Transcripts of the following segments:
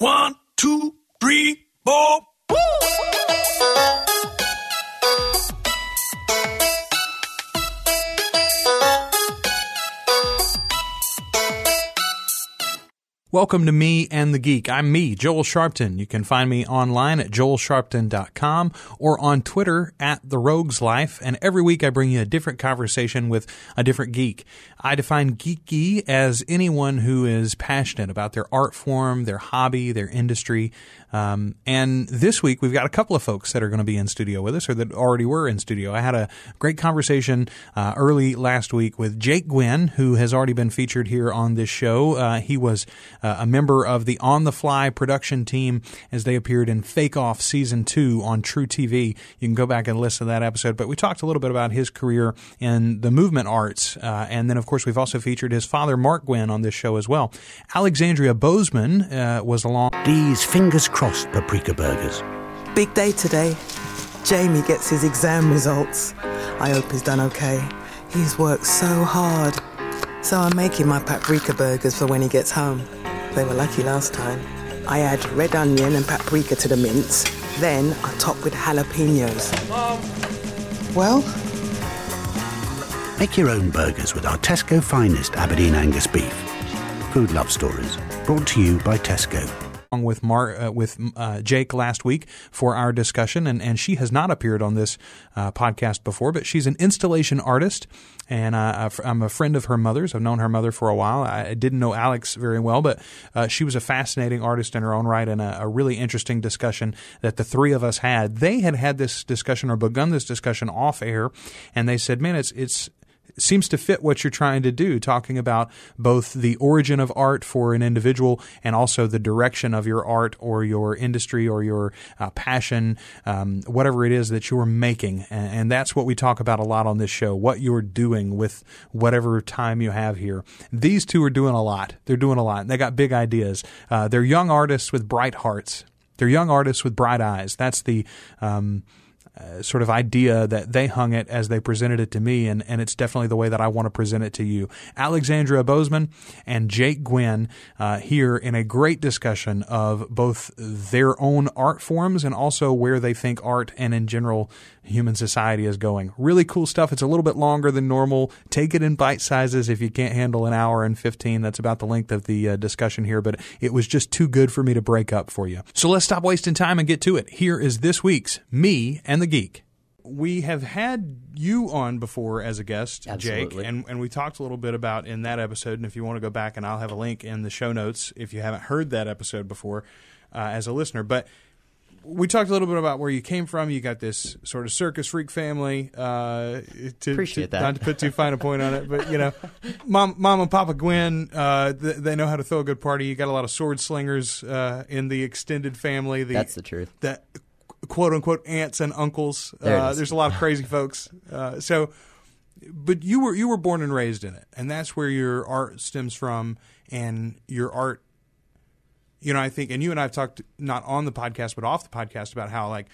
One, two, three, four. Woo! Welcome to Me and the Geek. I'm me, Joel Sharpton. You can find me online at joelsharpton.com or on Twitter at The Rogues Life. And every week I bring you a different conversation with a different geek. I define geeky as anyone who is passionate about their art form, their hobby, their industry. And this week we've got a couple of folks that are going to be in studio with us or that already were in studio. I had a great conversation early last week with Jake Gwynn, who has already been featured here on this show. He was a member of the On the Fly production team as they appeared in Fake Off Season 2 on TruTV. You can go back and listen to that episode. But we talked a little bit about his career in the movement arts. And then, of course, we've also featured his father, Mark Gwynn, on this show as well. Alexandria Bozeman was along. These fingers crossed paprika burgers. Big day today. Jamie gets his exam results. I hope he's done okay. He's worked so hard. So I'm making my paprika burgers for when he gets home. They were lucky last time. I add red onion and paprika to the mince, then I top with jalapenos. Mom. Well? Make your own burgers with our Tesco Finest Aberdeen Angus beef. Food love stories brought to you by Tesco. With Jake last week for our discussion, and she has not appeared on this podcast before, but she's an installation artist, and I'm a friend of her mother's. I've known her mother for a while. I didn't know Alex very well, but she was a fascinating artist in her own right, and a really interesting discussion that the three of us had. They had this discussion or begun this discussion off air, and they said, man, it seems to fit what you're trying to do, talking about both the origin of art for an individual and also the direction of your art or your industry or your passion, whatever it is that you're making. And that's what we talk about a lot on this show, what you're doing with whatever time you have here. These two are doing a lot. They're doing a lot. They got big ideas. They're young artists with bright hearts. They're young artists with bright eyes. That's the sort of idea that they hung it as they presented it to me, and it's definitely the way that I want to present it to you. Alexandria Bozeman and Jake Gwynn here in a great discussion of both their own art forms and also where they think art and in general human society is going. Really cool stuff. It's a little bit longer than normal. Take it in bite sizes if you can't handle an hour and 15. That's about the length of the discussion here, but it was just too good for me to break up for you. So let's stop wasting time and get to it. Here is this week's Me and the Geek. We have had you on before as a guest, absolutely. Jake, and we talked a little bit about in that episode, and if you want to go back, and I'll have a link in the show notes if you haven't heard that episode before as a listener, but we talked a little bit about where you came from. You got this sort of circus freak family. Appreciate that. Not to put too fine a point on it, but, you know, Mom and Papa Gwynn, they know how to throw a good party. You got a lot of sword slingers in the extended family. That's the truth. That quote-unquote aunts and uncles. There's a lot of crazy folks. But you were born and raised in it, and that's where your art stems from, and your art, you know, I think, and you and I have talked not on the podcast but off the podcast about how, like,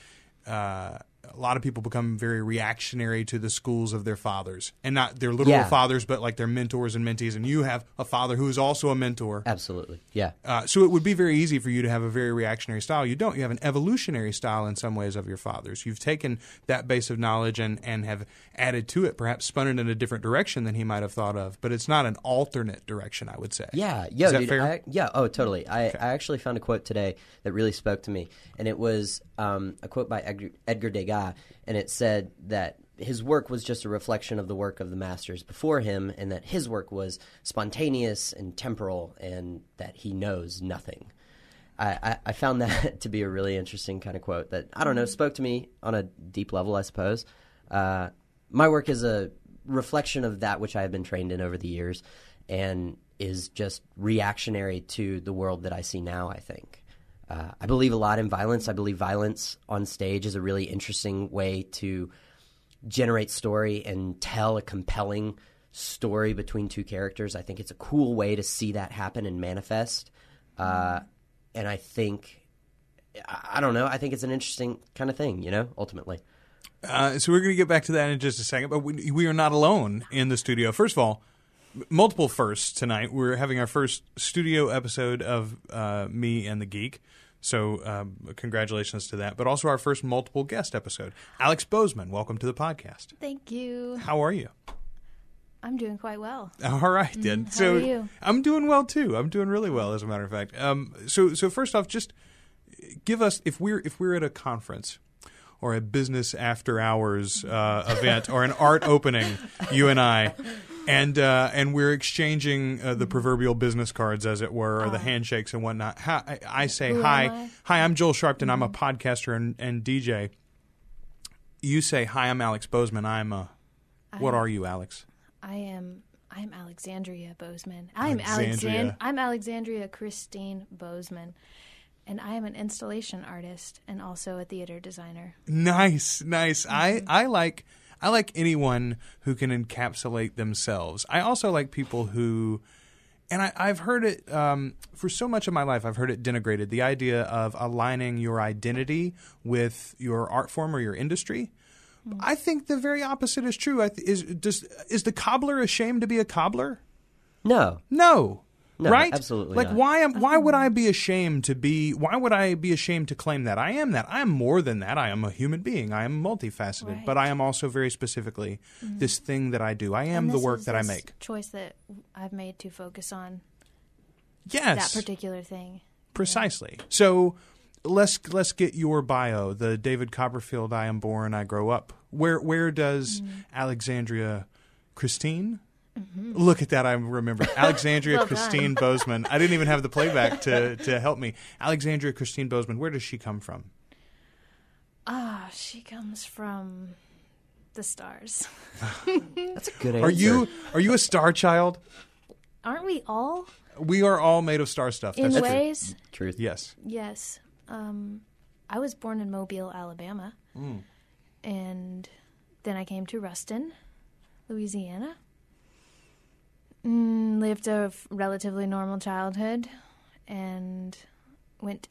a lot of people become very reactionary to the schools of their fathers, and not their literal fathers, but like their mentors and mentees. And you have a father who is also a mentor. Absolutely. Yeah. So it would be very easy for you to have a very reactionary style. You don't. You have an evolutionary style in some ways of your father's. You've taken that base of knowledge and have added to it, perhaps spun it in a different direction than he might have thought of, but it's not an alternate direction, I would say. Yeah. Is that fair? Oh, totally. Okay. I actually found a quote today that really spoke to me, and it was a quote by Edgar Degas. And it said that his work was just a reflection of the work of the masters before him, and that his work was spontaneous and temporal, and that he knows nothing. I found that to be a really interesting kind of quote that, I don't know, spoke to me on a deep level, I suppose. My work is a reflection of that which I have been trained in over the years, and is just reactionary to the world that I see now, I think. I believe a lot in violence. I believe violence on stage is a really interesting way to generate story and tell a compelling story between two characters. I think it's a cool way to see that happen and manifest. And I think, I don't know, I think it's an interesting kind of thing, you know, ultimately. So we're going to get back to that in just a second, but we are not alone in the studio. First of all, multiple firsts tonight. We're having our first studio episode of Me and the Geek. So congratulations to that. But also our first multiple guest episode. Alex Bozeman, welcome to the podcast. Thank you. How are you? I'm doing quite well. All right, then. How are you? I'm doing well, too. I'm doing really well, as a matter of fact. So first off, just give us, if we're at a conference or a business after hours event or an art opening, you and I, and we're exchanging the proverbial business cards, as it were, or the handshakes and whatnot. I say, hi, I'm Joel Sharpton. I'm a podcaster and DJ. You say, hi, I'm Alex Bozeman. What are you, Alex? I'm Alexandria Bozeman. I'm Alexandria Christine Bozeman. And I am an installation artist and also a theater designer. Nice. Mm-hmm. I like anyone who can encapsulate themselves. I also like people who, and I've heard it for so much of my life, I've heard it denigrated, the idea of aligning your identity with your art form or your industry. Mm-hmm. I think the very opposite is true. Is the cobbler ashamed to be a cobbler? No. No, right? Absolutely. Like, not. Why would I be ashamed to claim that? I am that. I am more than that. I am a human being. I am multifaceted, right. But I am also very specifically this thing that I do. I am the work that I make. This choice that I've made to focus on that particular thing. Precisely. Yeah. So let's get your bio, the David Copperfield, I am born, I grow up. Where does Alexandria Christine? Mm-hmm. Look at that, I remember. Alexandria Christine Bozeman. I didn't even have the playback to help me. Alexandria Christine Bozeman, where does she come from? She comes from the stars. That's a good answer. Are you a star child? Aren't we all? We are all made of star stuff. That's ways? Truth. Yes. I was born in Mobile, Alabama. Mm. And then I came to Ruston, Louisiana. Lived a relatively normal childhood and I went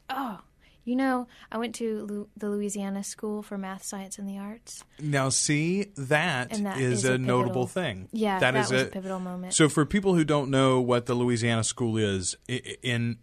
to the Louisiana School for Math, Science, and the Arts. Now, see, that is a notable thing. Yeah, that was a pivotal moment. So for people who don't know what the Louisiana School is, I'm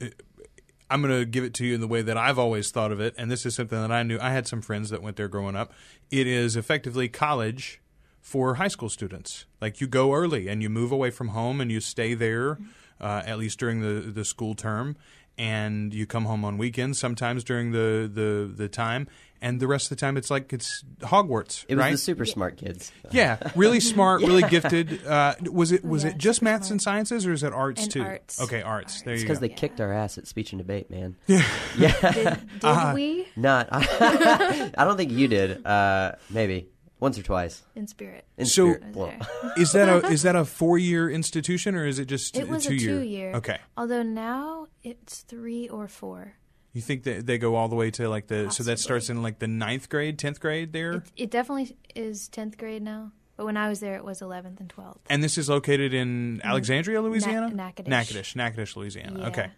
going to give it to you in the way that I've always thought of it, and this is something that I knew. I had some friends that went there growing up. It is effectively college for high school students. Like, you go early and you move away from home and you stay there, at least during the school term, and you come home on weekends, sometimes during the time, and the rest of the time it's Hogwarts, right? It was the super smart kids. Yeah, really smart, really gifted. Was it just maths and sciences, or is it arts and too? Arts. Okay, arts. There you go. It's because they kicked our ass at speech and debate, man. Yeah. Did we? Not. I don't think you did. Maybe. Once or twice. In spirit. Well. Is that a 4-year institution, or is it just 2 years? It was a 2-year. Okay. Although now it's 3 or 4. You think that they go all the way to possibly. So that starts in the 9th grade, 10th grade there? It definitely is 10th grade now. But when I was there, it was 11th and 12th. And this is located in Alexandria, Louisiana? Natchitoches, Louisiana. Yeah. Okay.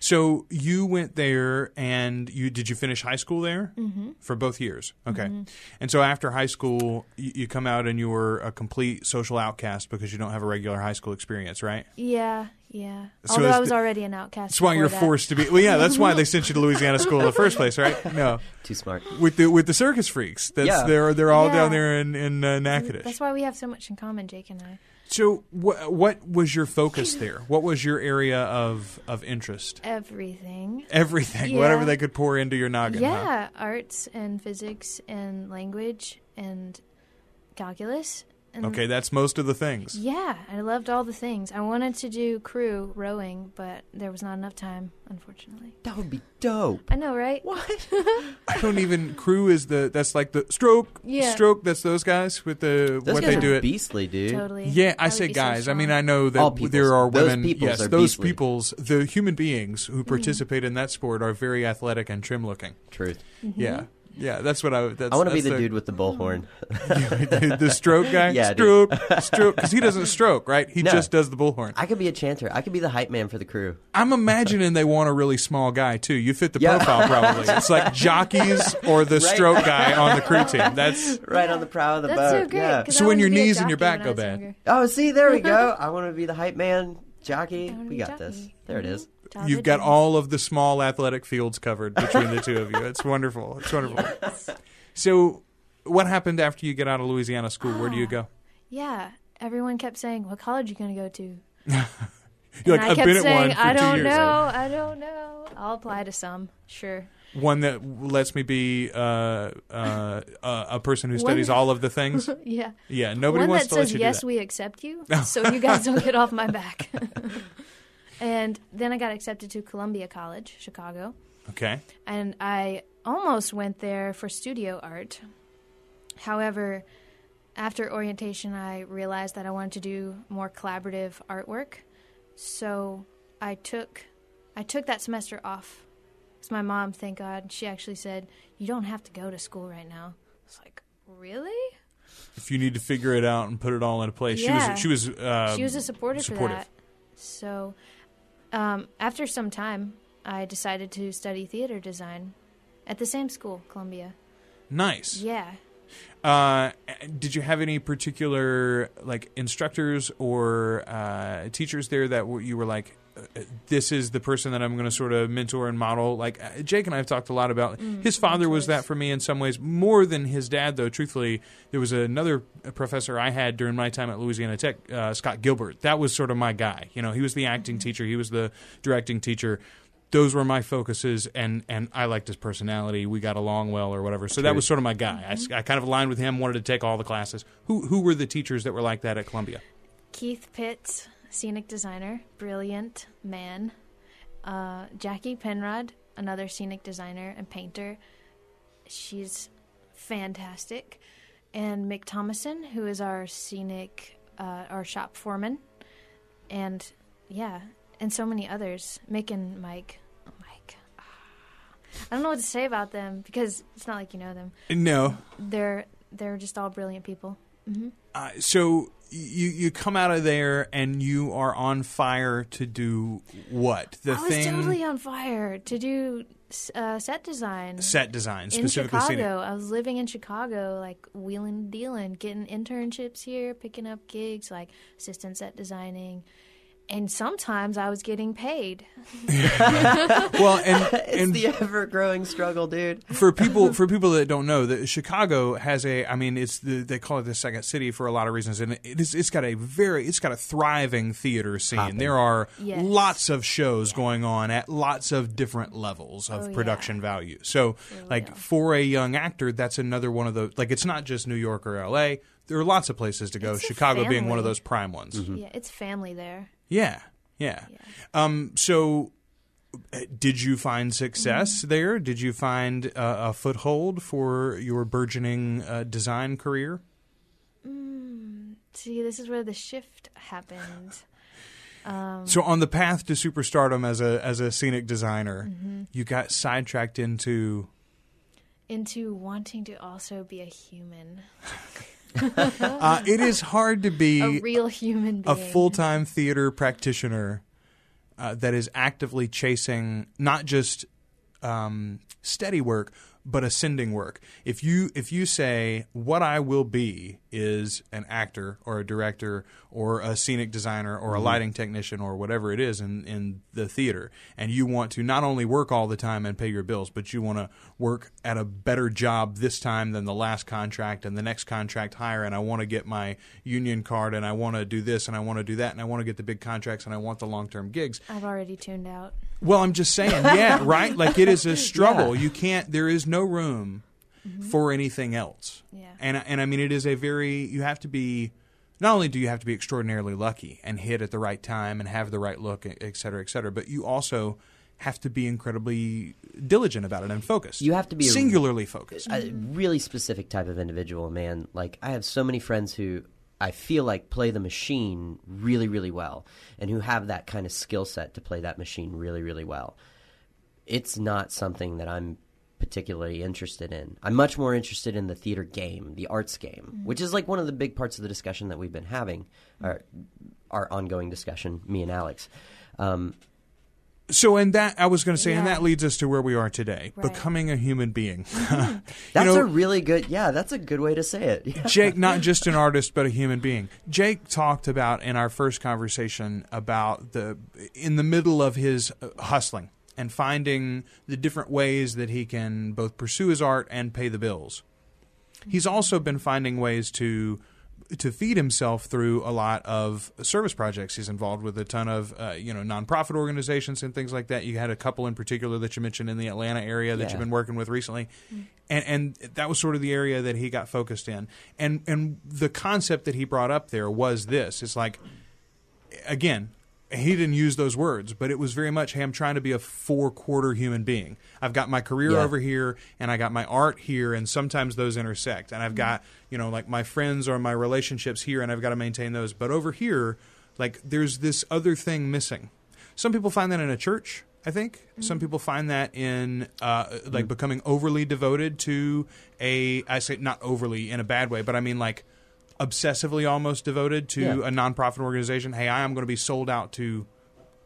So you went there, and did you finish high school there? Mm-hmm. For both years? Okay. Mm-hmm. And so after high school, you come out and you were a complete social outcast because you don't have a regular high school experience, right? Yeah. So although I was already an outcast. That's why you're forced to be. Well, yeah, that's why they sent you to Louisiana school in the first place, right? No. Too smart. With the circus freaks. They're all down there in Natchitoches. That's why we have so much in common, Jake and I. So what was your focus there? What was your area of interest? Everything. Yeah. Whatever they could pour into your noggin. Yeah, arts and physics and language and calculus. And okay, that's most of the things. Yeah, I loved all the things. I wanted to do crew rowing, but there was not enough time, unfortunately. That would be dope. I know, right? What? Crew is the stroke. Yeah. Stroke, that's those guys with what they do. Those guys are beastly, dude. Totally. Yeah, I say guys. So I know that there are women. The human beings who participate in that sport are very athletic and trim looking. Truth. Mm-hmm. Yeah. Yeah, that's what I would. I want to be the dude with the bullhorn. The stroke guy? Yeah, stroke, dude. Stroke. Because he doesn't stroke, right? He just does the bullhorn. I could be a chanter. I could be the hype man for the crew. I'm imagining they want a really small guy, too. You fit the profile, probably. It's like jockeys or the stroke guy on the crew team. That's right on the prow of the boat. So great. Yeah. So when your knees and your back go bad. Oh, see, there we go. I want to be the hype man, jockey. We got this. There it is. You've got all of the small athletic fields covered between the two of you. It's wonderful. It's wonderful. Yes. So what happened after you get out of Louisiana school? Where do you go? Yeah. Everyone kept saying, what college are you going to go to? You're like, I've been at one for 2 years. I don't know. I'll apply to some. Sure. One that lets me be a person who studies all of the things? Yeah. Yeah. Nobody wants to let you do that. One that says, yes, we accept you, so you guys don't get off my back. And then I got accepted to Columbia College, Chicago. Okay. And I almost went there for studio art. However, after orientation, I realized that I wanted to do more collaborative artwork. So I took that semester off. Because my mom, thank God, she actually said, you don't have to go to school right now. I was like, really? If you need to figure it out and put it all into place. Yeah. She was a supportive for that. So... after some time, I decided to study theater design at the same school, Columbia. Nice. Yeah. Did you have any particular instructors or teachers there that you were like, this is the person that I'm going to sort of mentor and model? Jake and I have talked a lot about his father was that for me in some ways, more than his dad, though. Truthfully, there was another professor I had during my time at Louisiana Tech, Scott Gilbert. That was sort of my guy. You know, he was the acting teacher. He was the directing teacher. Those were my focuses, and I liked his personality. We got along well or whatever. So that was sort of my guy. I kind of aligned with him, wanted to take all the classes. Who were the teachers that were like that at Columbia? Keith Pitts. Scenic designer, brilliant man. Jackie Penrod, another scenic designer and painter. She's fantastic. And Mick Thomason, who is our scenic, our shop foreman. And, yeah, and so many others. Mick and Mike. Oh, Mike. I don't know what to say about them because it's not like you know them. No. They're just all brilliant people. Mm-hmm. So... You come out of there and you are on fire to do what? I was totally on fire to do set design. Set design, specifically. In Chicago. I was living in Chicago, wheeling and dealing, getting internships here, picking up gigs, assistant set designing. And sometimes I was getting paid. Well, and it's the ever-growing struggle, dude. For people that don't know, Chicago has they call it the second city for a lot of reasons, and it's got a thriving theater scene. Popping. There are lots of shows going on at lots of different levels of production value. So, for a young actor, that's another one of the it's not just New York or L.A. There are lots of places to go. Chicago being one of those prime ones. Mm-hmm. Yeah, it's family there. Yeah. So did you find success there? Did you find a foothold for your burgeoning design career? See, this is where the shift happened. So on the path to superstardom as a scenic designer, you got sidetracked into wanting to also be a human. It is hard to be a real human being, a full-time theater practitioner that is actively chasing not just steady work but ascending work. If you say what I will be is an actor or a director or a scenic designer or a lighting technician or whatever it is in the theater, and you want to not only work all the time and pay your bills, but you want to work at a better job this time than the last contract and the next contract higher, and I want to get my union card and I want to do this and I want to do that and I want to get the big contracts and I want the long-term gigs. I've already tuned out. Well, I'm just saying, right? It is a struggle. Yeah. You can't – there is no room for anything else. Yeah. And I mean it is a very – you have to be – not only do you have to be extraordinarily lucky and hit at the right time and have the right look, et cetera, but you also have to be incredibly diligent about it and focused. You have to be – singularly focused. A really specific type of individual, man. I have so many friends who – I feel like play the machine really, really well, and who have that kind of skill set to play that machine really, really well. It's not something that I'm particularly interested in. I'm much more interested in the theater game, the arts game, mm-hmm. which is like one of the big parts of the discussion that we've been having, our ongoing discussion, me and Alex. And that leads us to where we are today, right. Becoming a human being. That's a good way to say it. Yeah. Jake, not just an artist, but a human being. Jake talked about in our first conversation about in the middle of his hustling and finding the different ways that he can both pursue his art and pay the bills. He's also been finding ways to feed himself through a lot of service projects. He's involved with a ton of, nonprofit organizations and things like that. You had a couple in particular that you mentioned in the Atlanta area that you've been working with recently. Mm-hmm. And that was sort of the area that he got focused in. And the concept that he brought up there was this. It's like, again, he didn't use those words, but it was very much, hey, I'm trying to be a four-quarter human being. I've got my career over here, and I got my art here, and sometimes those intersect. And I've got, my friends or my relationships here, and I've got to maintain those. But over here, there's this other thing missing. Some people find that in a church, I think. Mm-hmm. Some people find that in, mm-hmm. becoming overly devoted to I say not overly in a bad way, but I mean, obsessively almost devoted to a nonprofit organization. Hey, I am going to be sold out to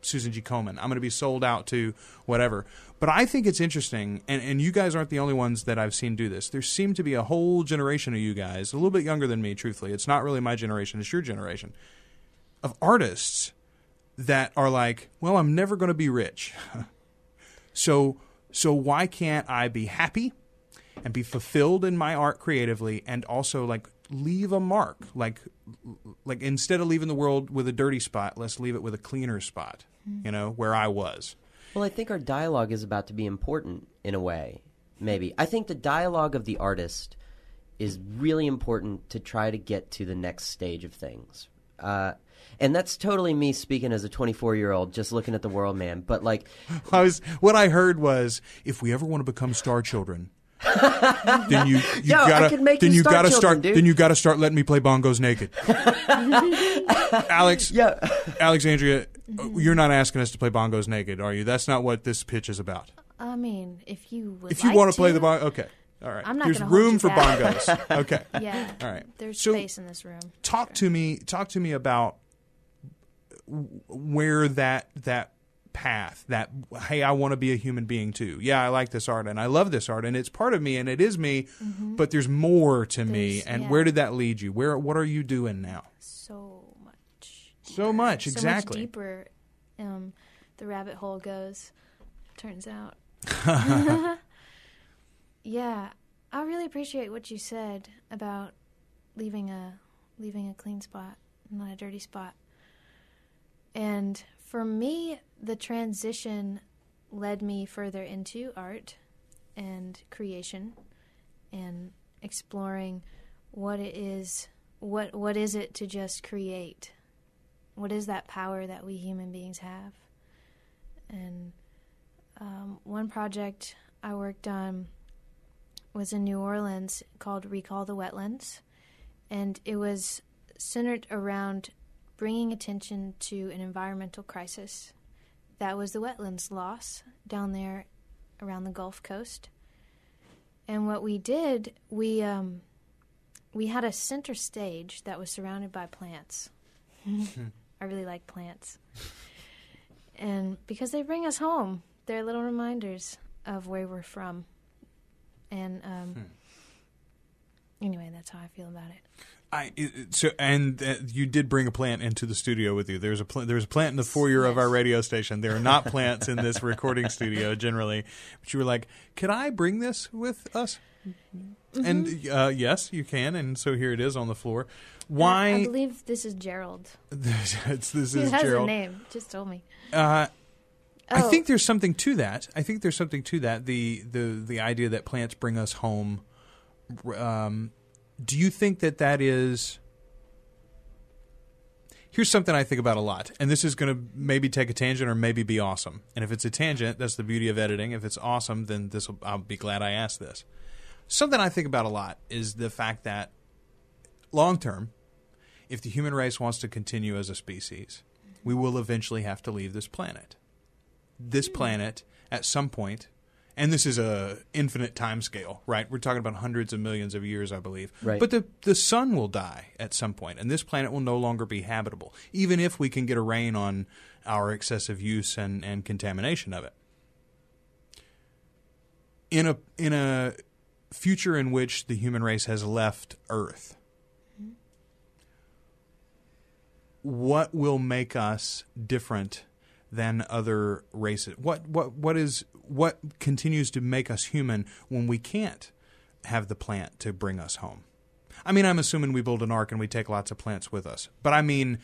Susan G. Komen. I'm going to be sold out to whatever. But I think it's interesting, and you guys aren't the only ones that I've seen do this. There seem to be a whole generation of you guys, a little bit younger than me, truthfully. It's not really my generation. It's your generation of artists that are like, well, I'm never going to be rich. So why can't I be happy and be fulfilled in my art creatively and also, leave a mark, like instead of leaving the world with a dirty spot, let's leave it with a cleaner spot, where I was. Well, I think our dialogue is about to be important in a way, maybe. I think the dialogue of the artist is really important to try to get to the next stage of things. And that's totally me speaking as a 24-year-old, just looking at the world, man. But what I heard was, if we ever want to become star children, then you gotta start letting me play bongos naked. Alexandria, you're not asking us to play bongos naked, are you? That's not what this pitch is about. I mean, if you want to play the bongos, okay. All right. There's room for bongos. Okay. Yeah. All right. There's space in this room. Talk to me about where that path, that, hey, I want to be a human being too. Yeah, I like this art and I love this art and it's part of me and it is me, mm-hmm. but there's more to me. And where did that lead you? What are you doing now? So much. So much, exactly. So much deeper the rabbit hole goes, turns out. Yeah, I really appreciate what you said about leaving a clean spot, not a dirty spot. And for me, the transition led me further into art and creation and exploring what it is, what is it to just create? What is that power that we human beings have? And one project I worked on was in New Orleans called Recall the Wetlands, and it was centered around bringing attention to an environmental crisis. That was the wetlands loss down there around the Gulf Coast. And what we did, we had a center stage that was surrounded by plants. I really like plants. And because they bring us home, they're little reminders of where we're from. And anyway, that's how I feel about it. You did bring a plant into the studio with you. There's a plant in the foyer of our radio station. There are not plants in this recording studio generally, but you were like, "Can I bring this with us?" Mm-hmm. And yes, you can. And so here it is on the floor. Why? I believe this is Gerald. This is Gerald. A name. Just told me. I think there's something to that. The idea that plants bring us home. Do you think that is – here's something I think about a lot, and this is going to maybe take a tangent or maybe be awesome. And if it's a tangent, that's the beauty of editing. If it's awesome, then I'll be glad I asked this. Something I think about a lot is the fact that long term, if the human race wants to continue as a species, we will eventually have to leave this planet. This planet at some point And this is a infinite time scale, right? We're talking about hundreds of millions of years, I believe. Right. But the sun will die at some point, and this planet will no longer be habitable, even if we can get a rein on our excessive use and contamination of it. In a future in which the human race has left Earth, what will make us different than other races? What continues to make us human when we can't have the plant to bring us home? I mean, I'm assuming we build an ark and we take lots of plants with us, but I mean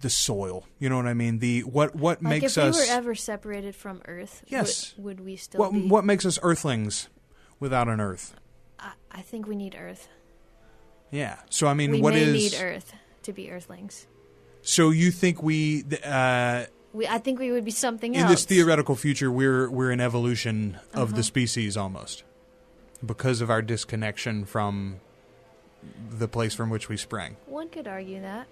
the soil. You know what I mean? The what like makes us? If we were ever separated from Earth, yes, would we still? Be... What makes us Earthlings without an Earth? I think we need Earth. Yeah. So I mean, we need Earth to be Earthlings. So you think we? I think we would be something else. In this theoretical future, we're an evolution of the species almost because of our disconnection from the place from which we sprang. One could argue that.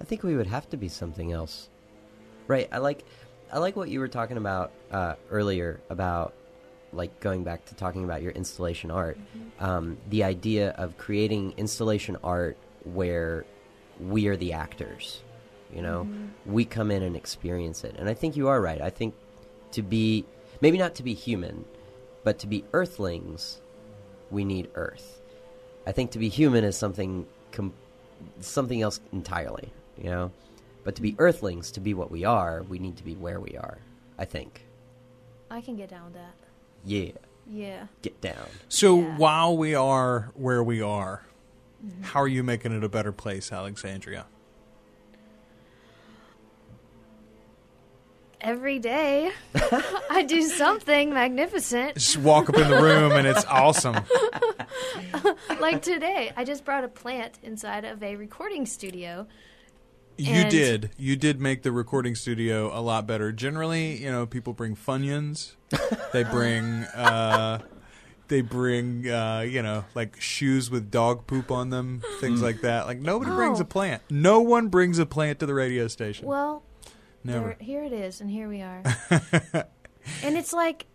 I think we would have to be something else. Right. I like what you were talking about earlier about like going back to talking about your installation art. Mm-hmm. The idea of creating installation art where we are the actors. You know, mm-hmm. we come in and experience it. And I think you are right. I think to be, maybe not to be human, but to be Earthlings, we need Earth. I think to be human is something else entirely, you know. But to be Earthlings, to be what we are, we need to be where we are, I think. I can get down with that. Yeah. Yeah. Get down. So while we are where we are, mm-hmm. how are you making it a better place, Alexandria? Every day, I do something magnificent. Just walk up in the room, and it's awesome. Like today, I just brought a plant inside of a recording studio. You did. You did make the recording studio a lot better. Generally, you know, people bring Funyuns. They bring, you know, like shoes with dog poop on them, things like that. Like nobody brings a plant. No one brings a plant to the radio station. Well. Never. Here it is, and here we are. And it's like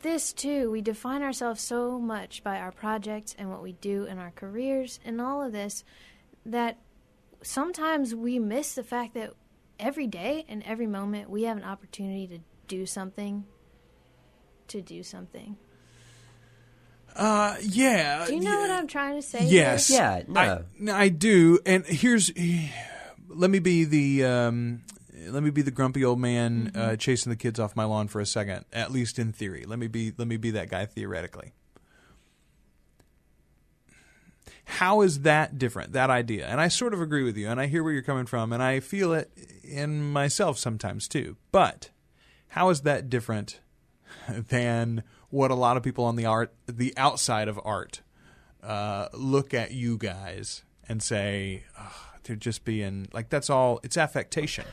this, too. We define ourselves so much by our projects and what we do in our careers and all of this that sometimes we miss the fact that every day and every moment we have an opportunity to do something. Yeah. Do you know what I'm trying to say? Yes. Here? Yeah. No. I do. And here's... Let me be the... Let me be the grumpy old man chasing the kids off my lawn for a second, at least in theory. Let me be that guy theoretically. How is that different, that idea? And I sort of agree with you, and I hear where you're coming from, and I feel it in myself sometimes too. But how is that different than what a lot of people on the outside of art, look at you guys and say, oh, they're just being like, that's all, it's affectation,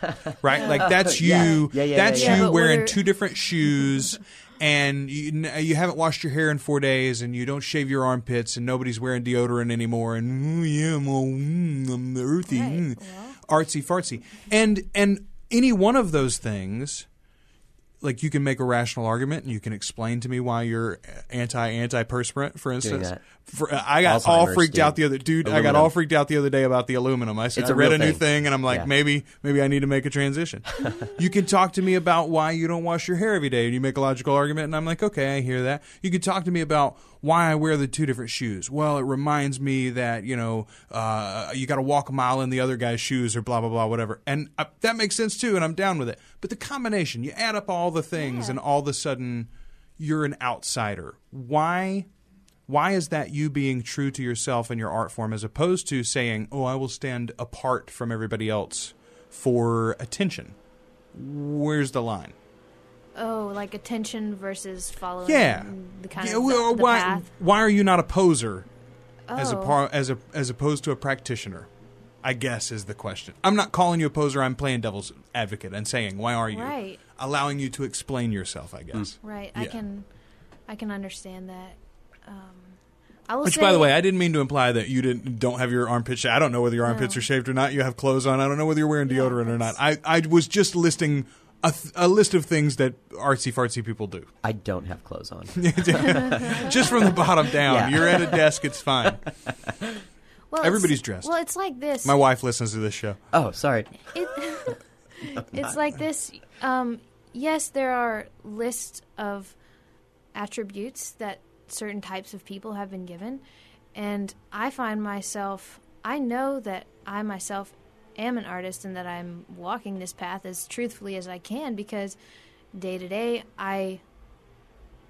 right? Like that's you, you wearing two different shoes and you haven't washed your hair in 4 days and you don't shave your armpits and nobody's wearing deodorant anymore and I'm earthy, artsy fartsy. And any one of those things, like you can make a rational argument and you can explain to me why you're anti-antiperspirant, for instance. I got all freaked out the other day about the aluminum. I said I read a new thing and I'm like, maybe I need to make a transition. You can talk to me about why you don't wash your hair every day and you make a logical argument and I'm like, okay, I hear that. You can talk to me about why I wear the two different shoes. Well, it reminds me that, you know, you got to walk a mile in the other guy's shoes or blah, blah, blah, whatever. And that makes sense too, and I'm down with it. But the combination, you add up all the things and all of a sudden you're an outsider. Why is that you being true to yourself and your art form as opposed to saying, oh, I will stand apart from everybody else for attention? Where's the line? Oh, like attention versus following the kind of the path. Why are you not a poser as opposed to a practitioner? I guess is the question. I'm not calling you a poser. I'm playing devil's advocate and saying, why are you? Right. Allowing you to explain yourself, I guess. Right. Yeah. I can understand that. I will say, by the way, I didn't mean to imply that you don't have your armpits. I don't know whether your armpits are shaved or not. You have clothes on. I don't know whether you're wearing deodorant or not. I was just listing a list of things that artsy-fartsy people do. I don't have clothes on. Just from the bottom down. Yeah. You're at a desk, it's fine. Well, everybody's dressed. Well, it's like this. My wife listens to this show. Oh, sorry. It's like this. Yes, there are lists of attributes that certain types of people have been given. And I find myself, I know that I myself am an artist and that I'm walking this path as truthfully as I can, because day to day I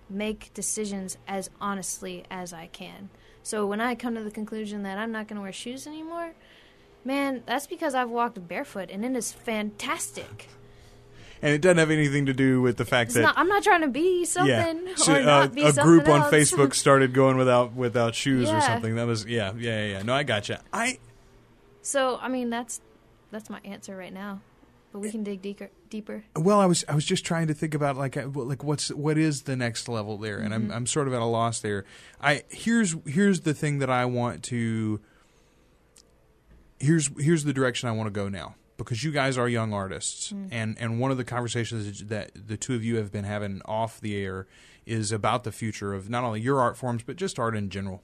make decisions as honestly as I can. So when I come to the conclusion that I'm not going to wear shoes anymore, man, that's because I've walked barefoot, and it is fantastic. And it doesn't have anything to do with the fact that I'm not trying to be something or not be something. A group on Facebook started going without shoes or something. That was No, I gotcha. So I mean that's my answer right now, but we can dig deeper. Well, I was just trying to think about like what is the next level there, and I'm sort of at a loss there. Here's the thing that I want to. Here's the direction I want to go now. Because you guys are young artists, and one of the conversations that the two of you have been having off the air is about the future of not only your art forms, but just art in general.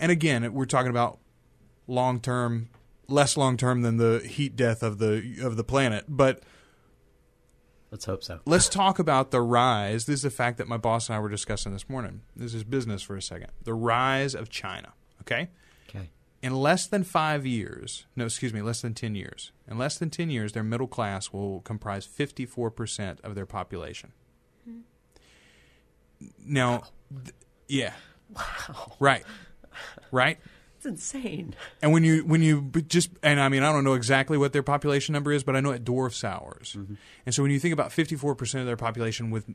And again, we're talking about long-term, less long-term than the heat death of the planet, but... Let's hope so. Let's talk about the rise. This is the fact that my boss and I were discussing this morning. This is business for a second. The rise of China, okay? In less than 10 years. In less than 10 years, their middle class will comprise 54% of their population. Now, Wow. Right? It's insane. And I don't know exactly what their population number is, but I know it dwarfs ours. Mm-hmm. And so when you think about 54% of their population with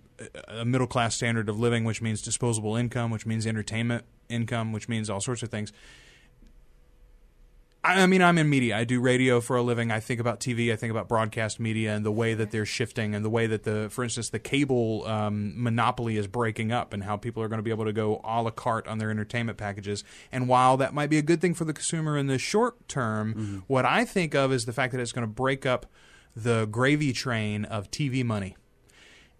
a middle class standard of living, which means disposable income, which means entertainment income, which means all sorts of things. I mean, I'm in media. I do radio for a living. I think about TV. I think about broadcast media and the way that they're shifting and the way that, for instance, the cable monopoly is breaking up and how people are going to be able to go a la carte on their entertainment packages. And while that might be a good thing for the consumer in the short term, what I think of is the fact that it's going to break up the gravy train of TV money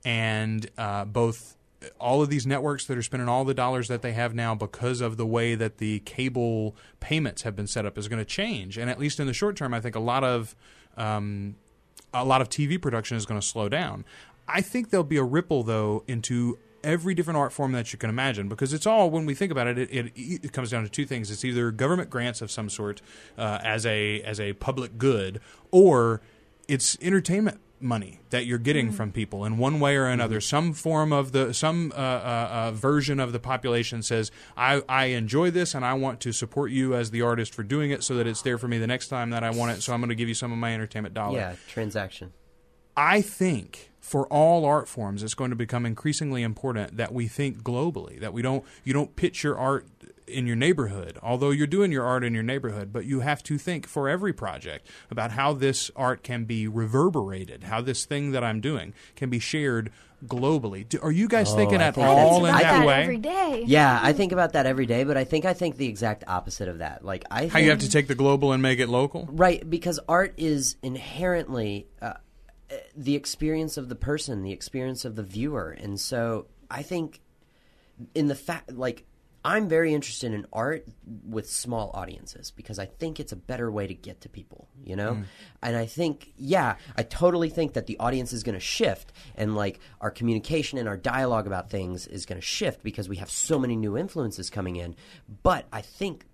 and both all of these networks that are spending all the dollars that they have now because of the way that the cable payments have been set up is going to change. And at least in the short term, I think a lot of TV production is going to slow down. I think there'll be a ripple, though, into every different art form that you can imagine, because it's all, when we think about it, it comes down to two things. It's either government grants of some sort as a public good, or it's entertainment money that you're getting from people in one way or another. Some form of some version of the population says, I enjoy this and I want to support you as the artist for doing it so that it's there for me the next time that I want it, so I'm going to give you some of my entertainment dollar. Yeah, transaction. I think for all art forms it's going to become increasingly important that we think globally, that you don't pitch your art in your neighborhood, although you're doing your art in your neighborhood, but you have to think for every project about how this art can be reverberated, how this thing that I'm doing can be shared globally. Are you guys thinking at all in that way? Every day. Yeah, I think about that every day, but I think the exact opposite of that. Like how you have to take the global and make it local? Right, because art is inherently the experience of the person, the experience of the viewer. And so I think in the fact, like, I'm very interested in art with small audiences because I think it's a better way to get to people, you know? And I think, I totally think that the audience is going to shift, and like our communication and our dialogue about things is going to shift because we have so many new influences coming in. But I think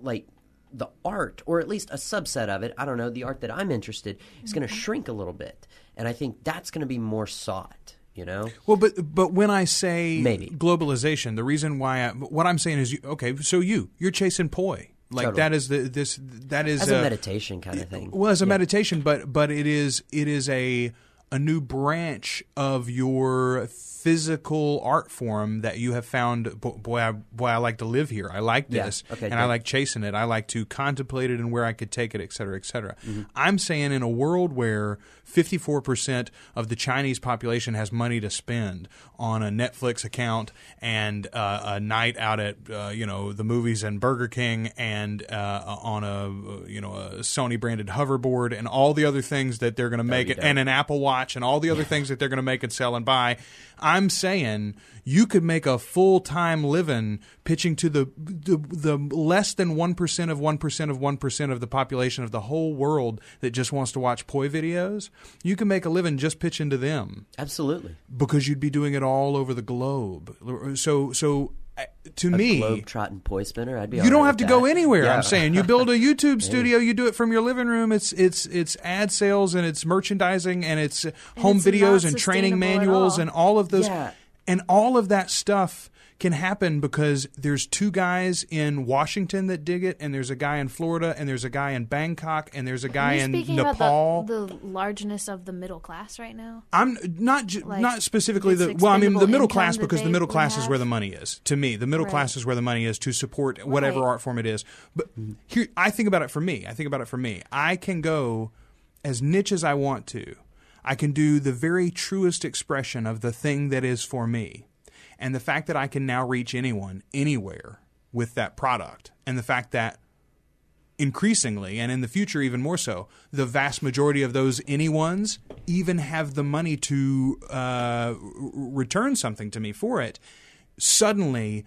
like the art, or at least a subset of it, I don't know, the art that I'm interested in is going to shrink a little bit. And I think that's going to be more sought. You know? Well, but when I say globalization, the reason why what I'm saying is, you're chasing poi. Like totally. That is a meditation kind of thing. Well, as a meditation, but it is a new branch of your physical art form that you have found. Boy, I like to live here. I like this, I like chasing it. I like to contemplate it and where I could take it, et cetera, et cetera. I'm saying in a world where 54% of the Chinese population has money to spend on a Netflix account and a night out at the movies and Burger King and on a a Sony branded hoverboard and all the other things that they're going to make it, and an Apple Watch. watch and all the other things that they're going to make and sell and buy. I'm saying you could make a full-time living pitching to the less than 1% of 1% of 1% of the population of the whole world that just wants to watch poi videos. You can make a living just pitching to them. Absolutely. Because you'd be doing it all over the globe. So to me, globe-trotting poi spinner, I'd be. You don't have to go anywhere. Yeah. I'm saying you build a YouTube studio, you do it from your living room. It's ad sales and it's merchandising and it's home videos and training manuals and all of those, yeah. And all of that stuff can happen because there's two guys in Washington that dig it, and there's a guy in Florida, and there's a guy in Bangkok, and there's a guy in Nepal. About the largeness of the middle class right now. I'm not not specifically the the middle class, because the middle class is where the money is. To me, the middle class is where the money is to support whatever art form it is. But here, I think about it for me. I can go as niche as I want to. I can do the very truest expression of the thing that is for me. And the fact that I can now reach anyone, anywhere with that product, and the fact that increasingly, and in the future even more so, the vast majority of those anyones even have the money to return something to me for it, suddenly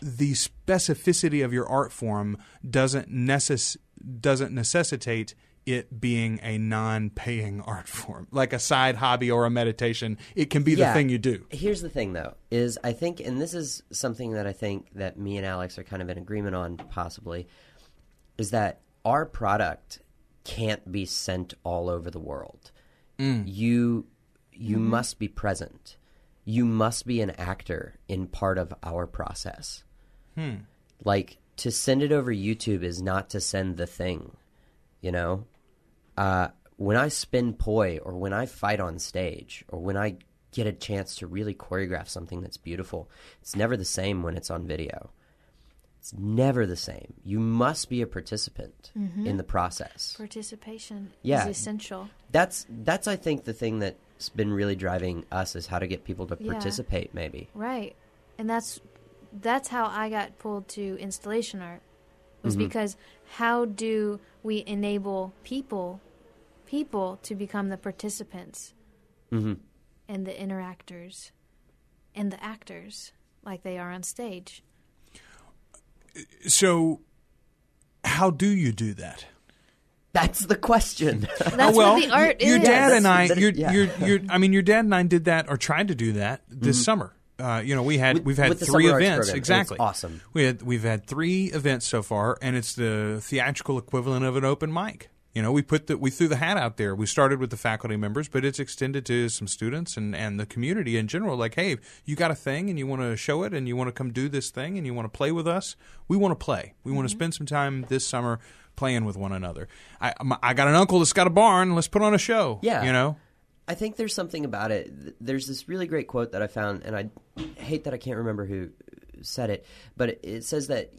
the specificity of your art form doesn't necessitate it being a non-paying art form, like a side hobby or a meditation. It can be the thing you do. Here's the thing, though, is I think, and this is something that I think that me and Alex are kind of in agreement on possibly, is that our product can't be sent all over the world. You must be present. You must be an actor in part of our process. Like, to send it over YouTube is not to send the thing, you know? When I spin poi, or when I fight on stage, or when I get a chance to really choreograph something that's beautiful, it's never the same when it's on video. It's never the same. You must be a participant in the process. Participation is essential. That's I think, the thing that's been really driving us, is how to get people to participate, maybe. Right. And that's how I got pulled to installation art, was because how do we enable people to become the participants and the interactors and the actors, like they are on stage. So how do you do that? That's the question. That's what the art is. Your dad and I did that, or tried to do that this summer. We've had 3 events. Exactly. It's awesome. We've had 3 events so far, and it's the theatrical equivalent of an open mic. You know, we threw the hat out there. We started with the faculty members, but it's extended to some students and the community in general. Like, hey, you got a thing and you want to show it and you want to come do this thing and you want to play with us? We want to play. We want to spend some time this summer playing with one another. I got an uncle that's got a barn. Let's put on a show. Yeah. You know? I think there's something about it. There's this really great quote that I found, and I hate that I can't remember who said it, but it says that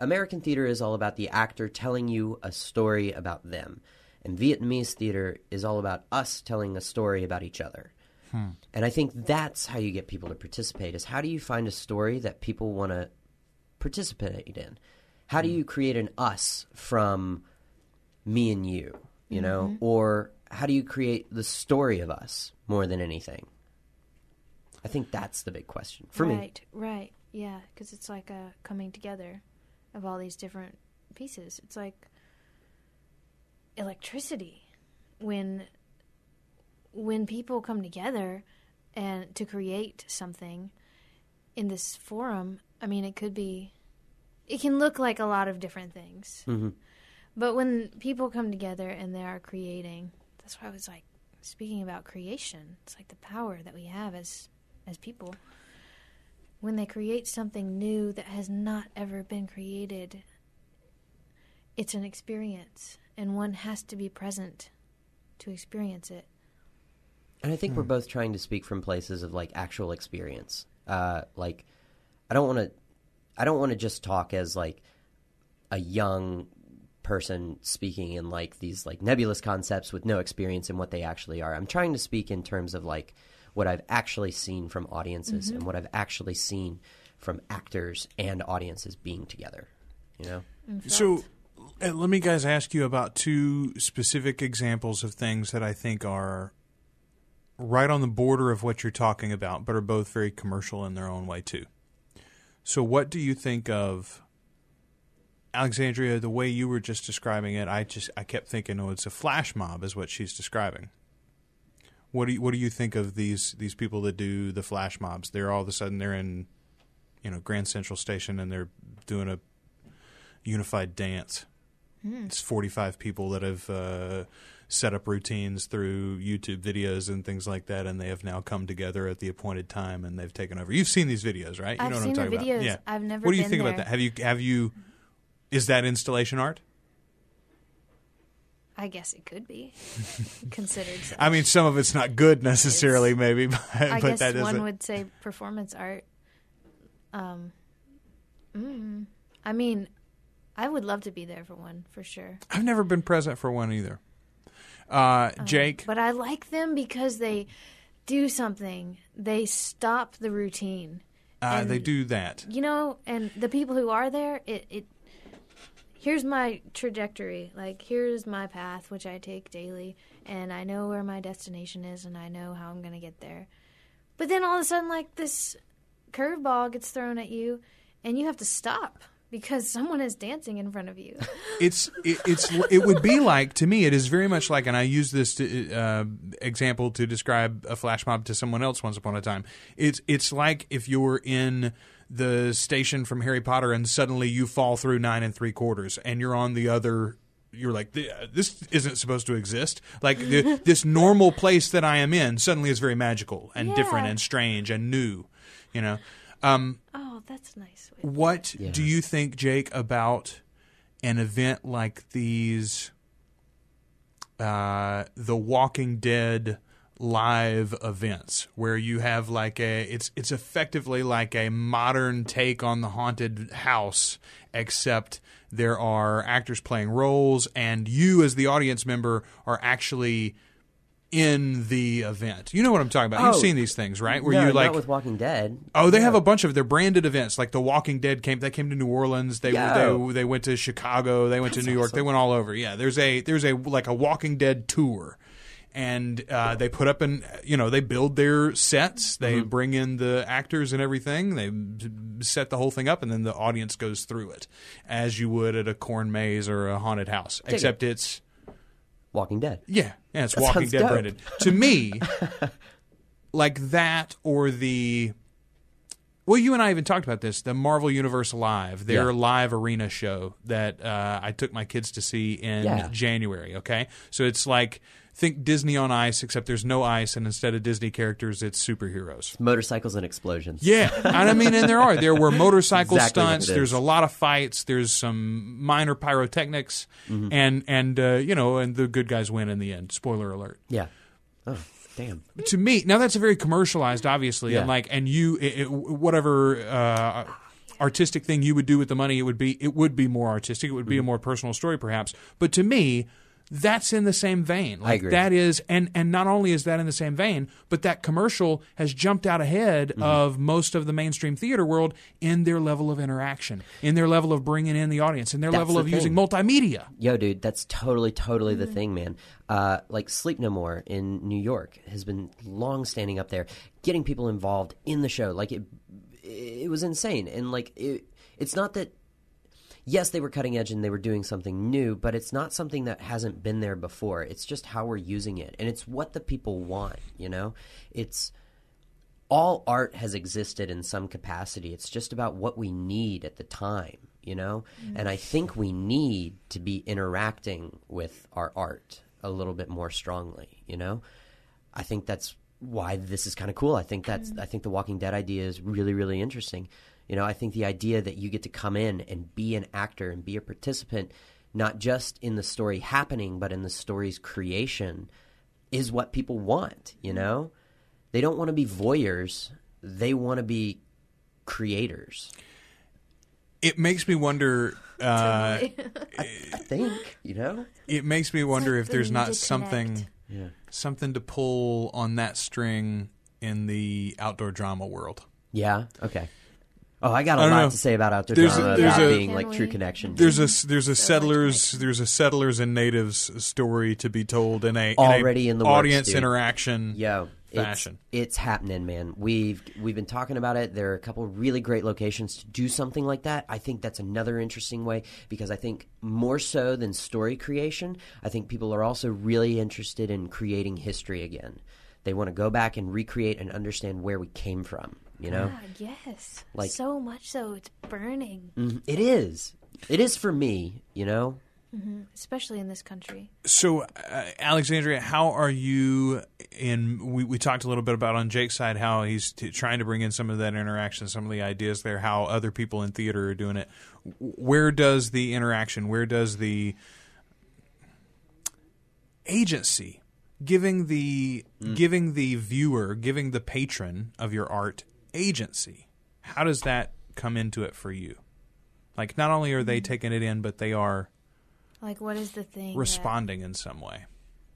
American theater is all about the actor telling you a story about them, and Vietnamese theater is all about us telling a story about each other. And I think that's how you get people to participate, is how do you find a story that people want to participate in? How do you create an us from me and you, you know, or how do you create the story of us more than anything? I think that's the big question for me. Right, yeah, because it's like a coming together of all these different pieces. It's like electricity. When people come together and to create something in this forum, I mean, it can look like a lot of different things. But when people come together and they are creating... That's why I was like speaking about creation. It's like the power that we have as people. When they create something new that has not ever been created, it's an experience, and one has to be present to experience it. And I think we're both trying to speak from places of like actual experience. Like, I don't want to just talk as like a young person speaking in like these like nebulous concepts with no experience in what they actually are. I'm trying to speak in terms of like what I've actually seen from audiences and what I've actually seen from actors and audiences being together, you know? So let me ask you about 2 specific examples of things that I think are right on the border of what you're talking about, but are both very commercial in their own way too. So what do you think of Alexandria, the way you were just describing it? I kept thinking, oh, it's a flash mob is what she's describing. What do you think of these people that do the flash mobs? They're all of a sudden they're in, you know, Grand Central Station and they're doing a unified dance. Mm. It's 45 people that have set up routines through YouTube videos and things like that, and they have now come together at the appointed time and they've taken over. You've seen these videos, right? You know what I'm talking about. Yeah. I've never been there. What do you think about that? Have you is that installation art? I guess it could be considered such. I mean, some of it's not good necessarily, maybe. But I guess that one would say performance art. I mean, I would love to be there for one, for sure. I've never been present for one either. Jake? But I like them because they do something. They stop the routine. They do that. You know, and the people who are there, here's my trajectory, like here's my path, which I take daily, and I know where my destination is, and I know how I'm going to get there. But then all of a sudden, like, this curveball gets thrown at you, and you have to stop because someone is dancing in front of you. It would be like, to me, it is very much like, and I use this example to describe a flash mob to someone else once upon a time. It's like if you were in the station from Harry Potter and suddenly you fall through 9 3/4 and you're on the other, you're like, this isn't supposed to exist. Like this normal place that I am in suddenly is very magical and different and strange and new, you know? Oh, that's nice. What do you think, Jake, about an event like these, the Walking Dead live events where you have like it's effectively like a modern take on the haunted house, except there are actors playing roles and you as the audience member are actually in the event. You know what I'm talking about. You've seen these things, right? Where you like not with Walking Dead. Oh, they have a bunch of their branded events. Like the Walking Dead came to New Orleans. They went to Chicago. They went to New York. They went all over. Yeah, there's a like a Walking Dead tour. And they put up and, you know, they build their sets. They bring in the actors and everything. They set the whole thing up, and then the audience goes through it as you would at a corn maze or a haunted house. Except it's Walking Dead. Yeah, it's Walking Dead branded. To me, like that or the – well, you and I even talked about this, the Marvel Universe Live, their live arena show that I took my kids to see in January, okay? So it's like – think Disney on Ice, except there's no ice, and instead of Disney characters, it's superheroes. Motorcycles and explosions. Yeah, and I mean, and there were motorcycle stunts. There's a lot of fights. There's some minor pyrotechnics, and you know, and the good guys win in the end. Spoiler alert. Yeah. Oh, damn. To me, now that's a very commercialized, obviously, and like, and you, whatever. Artistic thing you would do with the money, it would be more artistic. It would be a more personal story, perhaps. But to me, that's in the same vein. Like I agree. That is, and not only is that in the same vein, but that commercial has jumped out ahead of most of the mainstream theater world in their level of interaction, in their level of bringing in the audience, in their level of using multimedia. Yo, dude, that's totally the thing, man. Like Sleep No More in New York has been long standing up there, getting people involved in the show. Like it was insane, and like it's not that. Yes, they were cutting edge and they were doing something new, but it's not something that hasn't been there before. It's just how we're using it, and it's what the people want, you know? It's all art has existed in some capacity. It's just about what we need at the time, you know? Mm-hmm. And I think we need to be interacting with our art a little bit more strongly, you know? I think that's why this is kind of cool. I think that's I think the Walking Dead idea is really, really interesting. You know, I think the idea that you get to come in and be an actor and be a participant, not just in the story happening, but in the story's creation, is what people want, you know? They don't want to be voyeurs. They want to be creators. It makes me wonder I think, you know? It makes me wonder if there's not something to pull on that string in the outdoor drama world. Yeah, okay. Oh, I got a lot to say about outdoor drama about being like True Connection. There's a settlers and natives story to be told in a audience interaction. Yo, fashion. It's happening, man. We've been talking about it. There are a couple of really great locations to do something like that. I think that's another interesting way, because I think more so than story creation, I think people are also really interested in creating history again. They want to go back and recreate and understand where we came from, you know? Yeah, yes. Like, so much so, it's burning. It is. It is for me, you know? Mm-hmm. Especially in this country. So, Alexandria, how are you in – we talked a little bit about on Jake's side how he's trying to bring in some of that interaction, some of the ideas there, how other people in theater are doing it. Where does the interaction, where does the agency giving the viewer, giving the patron of your art agency, how does that come into it for you? Like, not only are they taking it in, but they are – like, what is the thing? Responding in some way.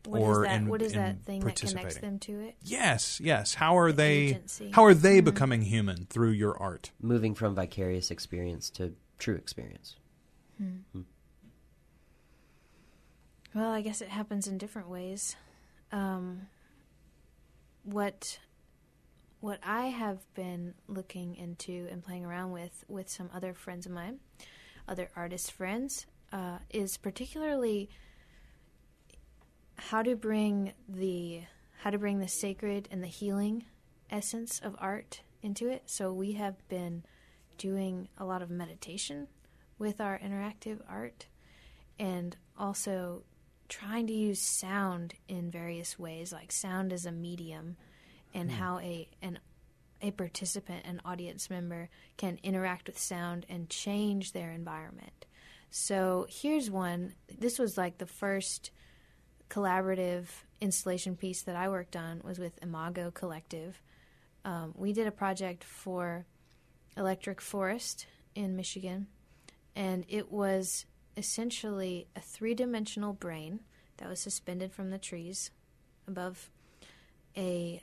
What is that thing that connects them to it? Yes, yes. How are they becoming human through your art? Moving from vicarious experience to true experience. Well, I guess it happens in different ways. What I have been looking into and playing around with some other friends of mine, other artist friends, is particularly how to bring the sacred and the healing essence of art into it. So we have been doing a lot of meditation with our interactive art, and also trying to use sound in various ways, like sound as a medium, and how a participant, an audience member, can interact with sound and change their environment. So here's one. This was like the first collaborative installation piece that I worked on, was with Imago Collective. We did a project for Electric Forest in Michigan, and it was essentially a three-dimensional brain that was suspended from the trees above a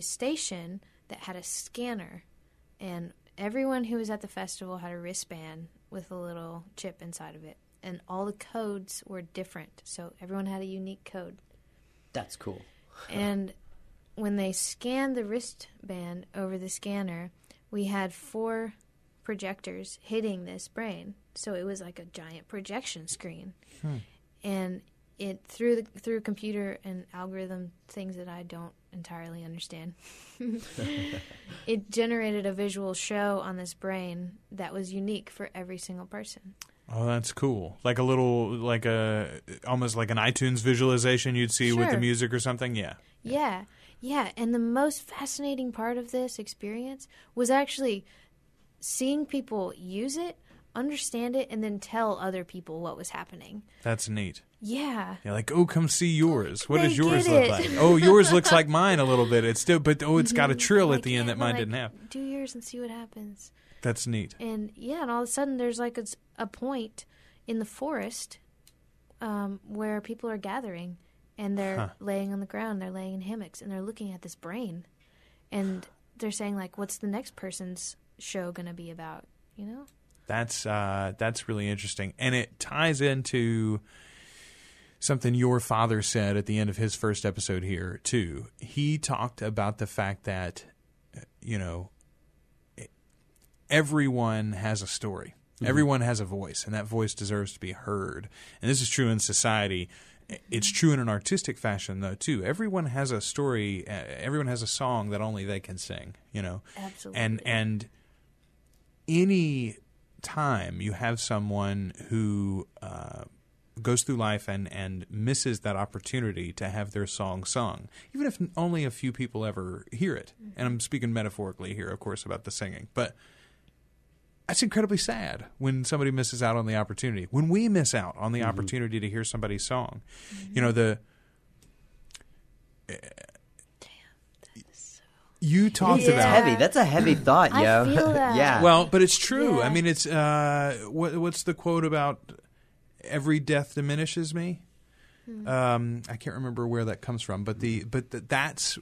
station that had a scanner, and everyone who was at the festival had a wristband with a little chip inside of it, and all the codes were different, so everyone had a unique code. That's cool. And when they scanned the wristband over the scanner, we had 4 projectors hitting this brain, so it was like a giant projection screen. And it through computer and algorithm things that I don't entirely understand, it generated a visual show on this brain that was unique for every single person. Oh, that's cool. Like a little, like a, almost like an iTunes visualization you'd see with the music or something. Yeah. And the most fascinating part of this experience was actually seeing people use it, understand it, and then tell other people what was happening. That's neat. Yeah. You're like, oh, come see yours. What does yours look like? Oh, yours looks like mine a little bit. It's still, but oh, it's got a trill at the end that mine didn't have. Do yours and see what happens. That's neat. And yeah, and all of a sudden there's like a point in the forest where people are gathering, and they're laying on the ground, they're laying in hammocks, and they're looking at this brain, and they're saying like, what's the next person's show going to be about? You know? That's really interesting, and it ties into something your father said at the end of his first episode here too. He talked about the fact that, you know, everyone has a story, everyone has a voice, and that voice deserves to be heard. And this is true in society. It's true in an artistic fashion, though, too. Everyone has a story. Everyone has a song that only they can sing. You know, absolutely, and any time you have someone who goes through life and misses that opportunity to have their song sung, even if only a few people ever hear it, and I'm speaking metaphorically here, of course, about the singing, but that's incredibly sad when somebody misses out on the opportunity, when we miss out on the opportunity to hear somebody's song. You know, the you talked about. It's heavy. That's a heavy thought, yo. I feel that. Yeah. Well, but it's true. Yeah. I mean, it's what's the quote about every death diminishes me? I can't remember where that comes from, but that's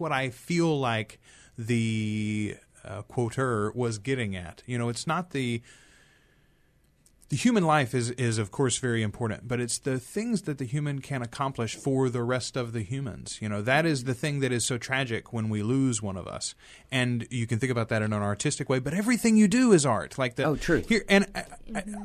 what I feel like the quoter was getting at. You know, it's not the the human life is of course very important, but it's the things that the human can accomplish for the rest of the humans. You know, that is the thing that is so tragic when we lose one of us. And you can think about that in an artistic way, but everything you do is art. Like the, Here, and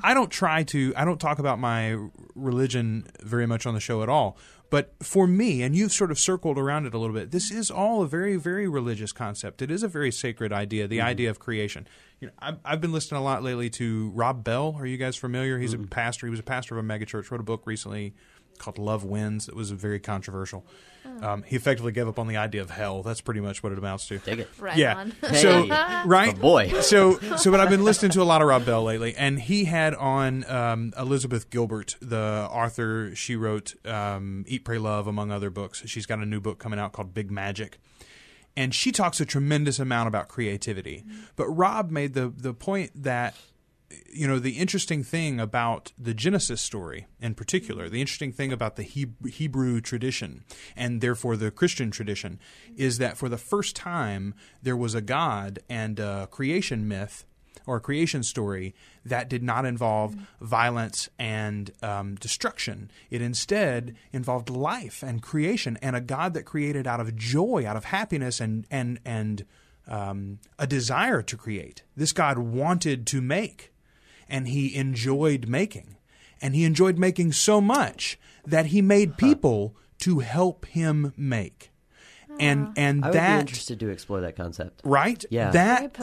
I don't try to – I don't talk about my religion very much on the show at all. But for me, and you've sort of circled around it a little bit, this is all a very, very religious concept. It is a very sacred idea, the idea of creation. You know, I've been listening a lot lately to Rob Bell. Are you guys familiar? He's a pastor. He was a pastor of a megachurch. Wrote a book recently called Love Wins that was very controversial. He effectively gave up on the idea of hell. That's pretty much what it amounts to. Dig it. Right on. So, right? So but I've been listening to a lot of Rob Bell lately, and he had on Elizabeth Gilbert, the author. She wrote Eat, Pray, Love, among other books. She's got a new book coming out called Big Magic. And she talks a tremendous amount about creativity. But Rob made the point that, you know, the interesting thing about the Genesis story in particular, the interesting thing about the Hebrew tradition and therefore the Christian tradition is that for the first time there was a God and a creation myth or a creation story that did not involve violence and destruction. It instead involved life and creation and a God that created out of joy, out of happiness and a desire to create. This God wanted to make. And he enjoyed making. And he enjoyed making so much that he made people to help him make. And I would be interested to explore that concept. Right? Yeah. That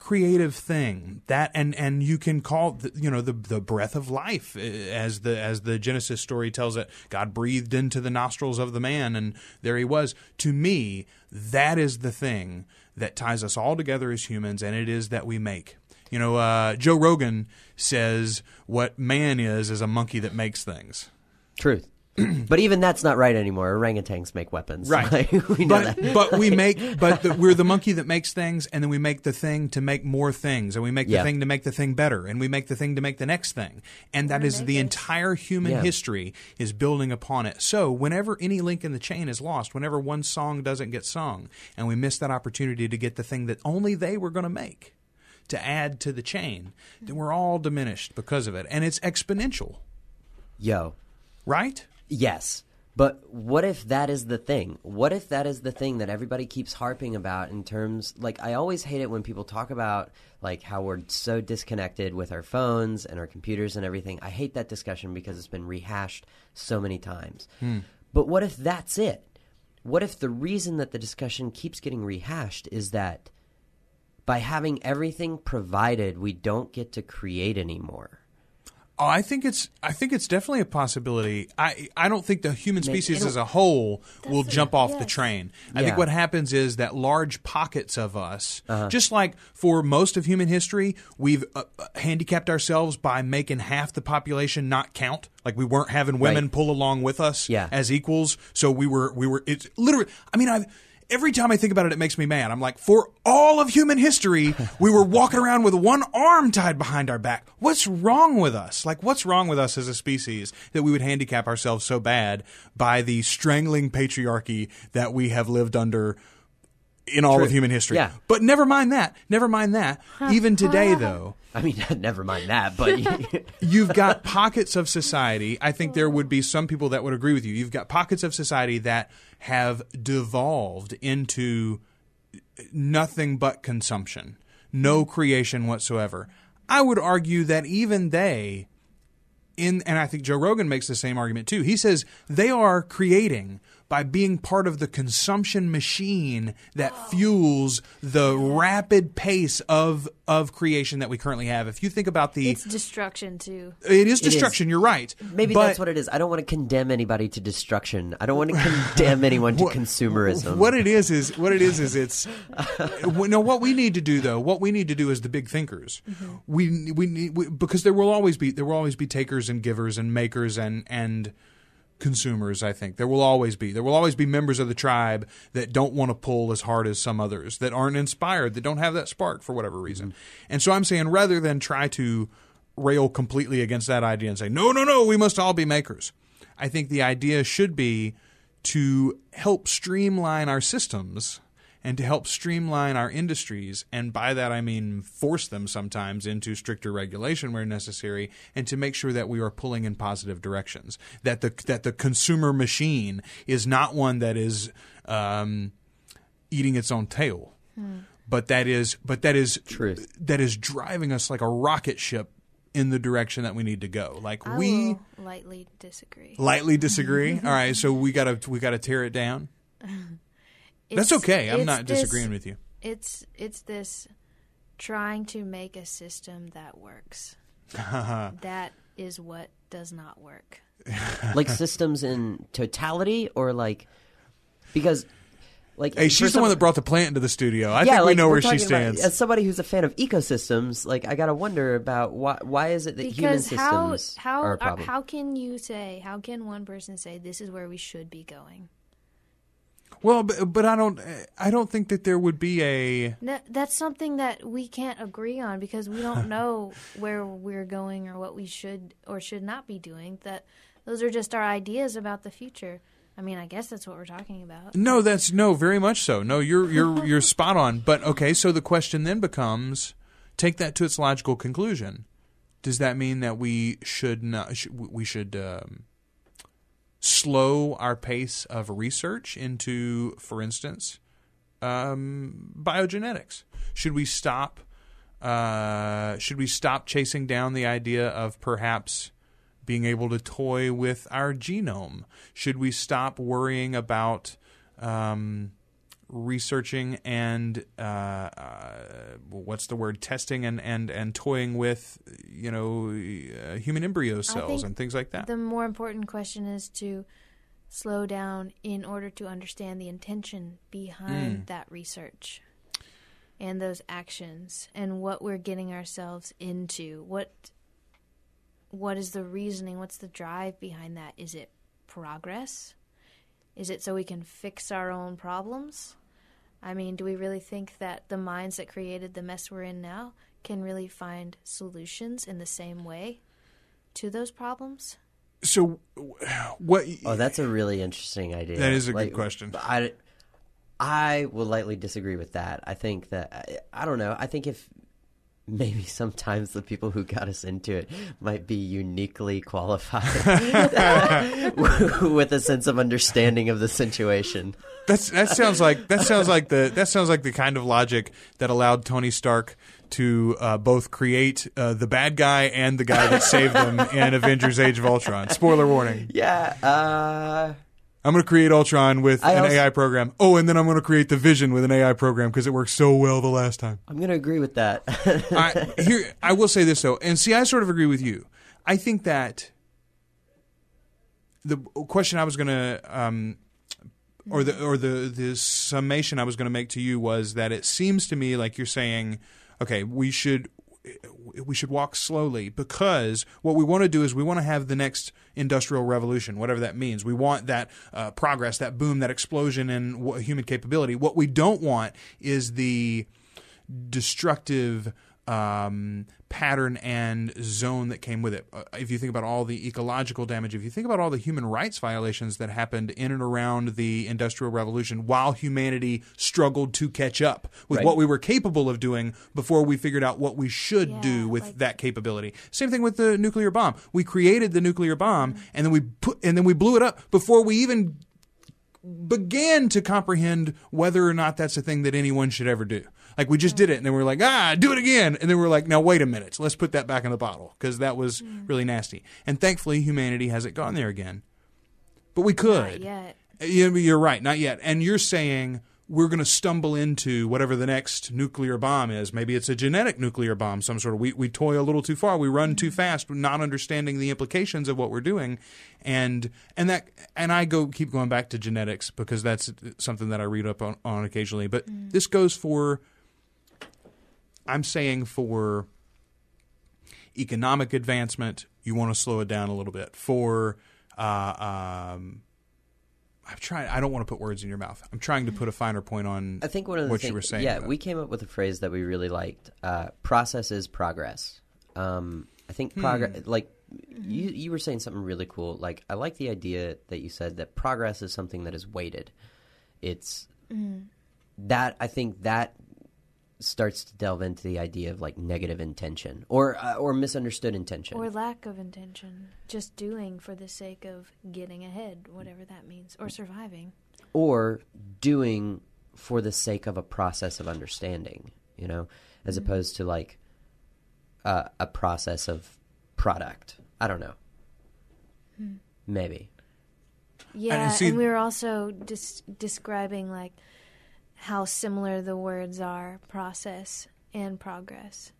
creative thing. That and you can call the breath of life as the Genesis story tells it. God breathed into the nostrils of the man and there he was. To me, that is the thing that ties us all together as humans, and it is that we make. You know, Joe Rogan says what man is a monkey that makes things. Truth. But even that's not right anymore. Orangutans make weapons. Right. Like, we know that. But we make – but we're the monkey that makes things, and then we make the thing to make more things, and we make the thing to make the thing better, and we make the thing to make the next thing. And that is the entire human history is building upon it. So whenever any link in the chain is lost, whenever one song doesn't get sung, and we miss that opportunity to get the thing that only they were going to make – to add to the chain, then we're all diminished because of it. And it's exponential. Right? Yes. But what if that is the thing? What if that is the thing that everybody keeps harping about in terms, like, I always hate it when people talk about, like, how we're so disconnected with our phones and our computers and everything. I hate that discussion because it's been rehashed so many times. But what if that's it? What if the reason that the discussion keeps getting rehashed is that by having everything provided, we don't get to create anymore? Oh, I think it's definitely a possibility. I don't think the human species as a whole will jump off the train. I think what happens is that large pockets of us, just like for most of human history, we've handicapped ourselves by making half the population not count. Like we weren't having women pull along with us as equals, so we were. It's literally. I mean, every time I think about it, it makes me mad. I'm like, for all of human history, we were walking around with one arm tied behind our back. What's wrong with us? Like, what's wrong with us as a species that we would handicap ourselves so bad by the strangling patriarchy that we have lived under in all of human history? Yeah. But never mind that. Never mind that. Even today, though. I mean, never mind that, but you've got pockets of society. I think there would be some people that would agree with you. You've got pockets of society that have devolved into nothing but consumption, no creation whatsoever. I would argue that even they, and I think Joe Rogan makes the same argument too. He says they are creating by being part of the consumption machine that fuels the rapid pace of creation that we currently have. If you think about it's destruction, too. It is destruction. You're right. Maybe that's what it is. I don't want to condemn anybody to destruction. I don't want to condemn anyone to consumerism. What we need to do, though, is the big thinkers. We need because there will always be takers and givers and makers and consumers, I think. There will always be members of the tribe that don't want to pull as hard as some others, that aren't inspired, that don't have that spark for whatever reason. And so I'm saying, rather than try to rail completely against that idea and say, no, we must all be makers, I think the idea should be to help streamline our systems and to help streamline our industries, and by that I mean force them sometimes into stricter regulation where necessary, and to make sure that we are pulling in positive directions, that the consumer machine is not one that is eating its own tail, but that is truth. That is driving us like a rocket ship in the direction that we need to go. Like we lightly disagree. All right, so we gotta tear it down. That's okay. I'm not disagreeing with you. It's this trying to make a system that works. That is what does not work. Like systems in totality, or like because. Like, hey, she's the one that brought the plant into the studio. I think we know where she stands. As somebody who's a fan of ecosystems, like I gotta wonder about why is it that because human systems are a problem? How can one person say this is where we should be going? Well, but I don't think that there would be a. No, that's something that we can't agree on because we don't know where we're going or what we should or should not be doing. Those are just our ideas about the future. I mean, I guess that's what we're talking about. No, very much so. No, you're spot on. But okay, so the question then becomes: take that to its logical conclusion. Does that mean that we should not? We should slow our pace of research into, for instance, biogenetics? Should we stop? Should we stop chasing down the idea of perhaps being able to toy with our genome? Should we stop worrying about researching and testing and toying with human embryo cells and things like that? The more important question is to slow down in order to understand the intention behind that research and those actions and what we're getting ourselves into. What is the reasoning? What's the drive behind that? Is it progress? Is it so we can fix our own problems? I mean, do we really think that the minds that created the mess we're in now can really find solutions in the same way to those problems? So what... Oh, that's a really interesting idea. That is a good question. I will lightly disagree with that. I think that... I don't know. I think if... Maybe sometimes the people who got us into it might be uniquely qualified with a sense of understanding of the situation. That sounds like the kind of logic that allowed Tony Stark to both create the bad guy and the guy that saved them in Avengers: Age of Ultron. Spoiler warning. Yeah. I'm going to create Ultron with an AI program. Oh, and then I'm going to create the Vision with an AI program because it worked so well the last time. I'm going to agree with that. I will say this, though. And see, I sort of agree with you. I think that the question I was going to or the summation I was going to make to you was that it seems to me like you're saying, okay, we should walk slowly because what we want to do is we want to have the next industrial revolution, whatever that means. We want that progress, that boom, that explosion in human capability. What we don't want is the destructive pattern and zone that came with it. If you think about all the ecological damage, if you think about all the human rights violations that happened in and around the Industrial Revolution while humanity struggled to catch up with what we were capable of doing before we figured out what we should do with that capability. Same thing with the nuclear bomb. We created the nuclear bomb and then we blew it up before we even began to comprehend whether or not that's a thing that anyone should ever do. Like, we just did it, and then we're like, do it again. And then we're like, now, wait a minute. Let's put that back in the bottle because that was really nasty. And thankfully, humanity hasn't gone there again. But we could. Not yet. You're right. Not yet. And you're saying we're going to stumble into whatever the next nuclear bomb is. Maybe it's a genetic nuclear bomb, some sort of. We toy a little too far. We run too fast, not understanding the implications of what we're doing. And I keep going back to genetics because that's something that I read up on occasionally. But this goes for... I'm saying for economic advancement, you want to slow it down a little bit. For I don't want to put words in your mouth. I'm trying to put a finer point on. I think one of the things you were saying. Yeah, we came up with a phrase that we really liked. Process is progress. I think progress. Like you were saying something really cool. Like I like the idea that you said that progress is something that is weighted. It's that I think that starts to delve into the idea of like negative intention or misunderstood intention or lack of intention, just doing for the sake of getting ahead, whatever that means, or surviving, or doing for the sake of a process of understanding, you know, as mm-hmm. opposed to like a process of product. I don't know. Hmm. Maybe. Yeah, and we were also describing like how similar the words are, process and progress.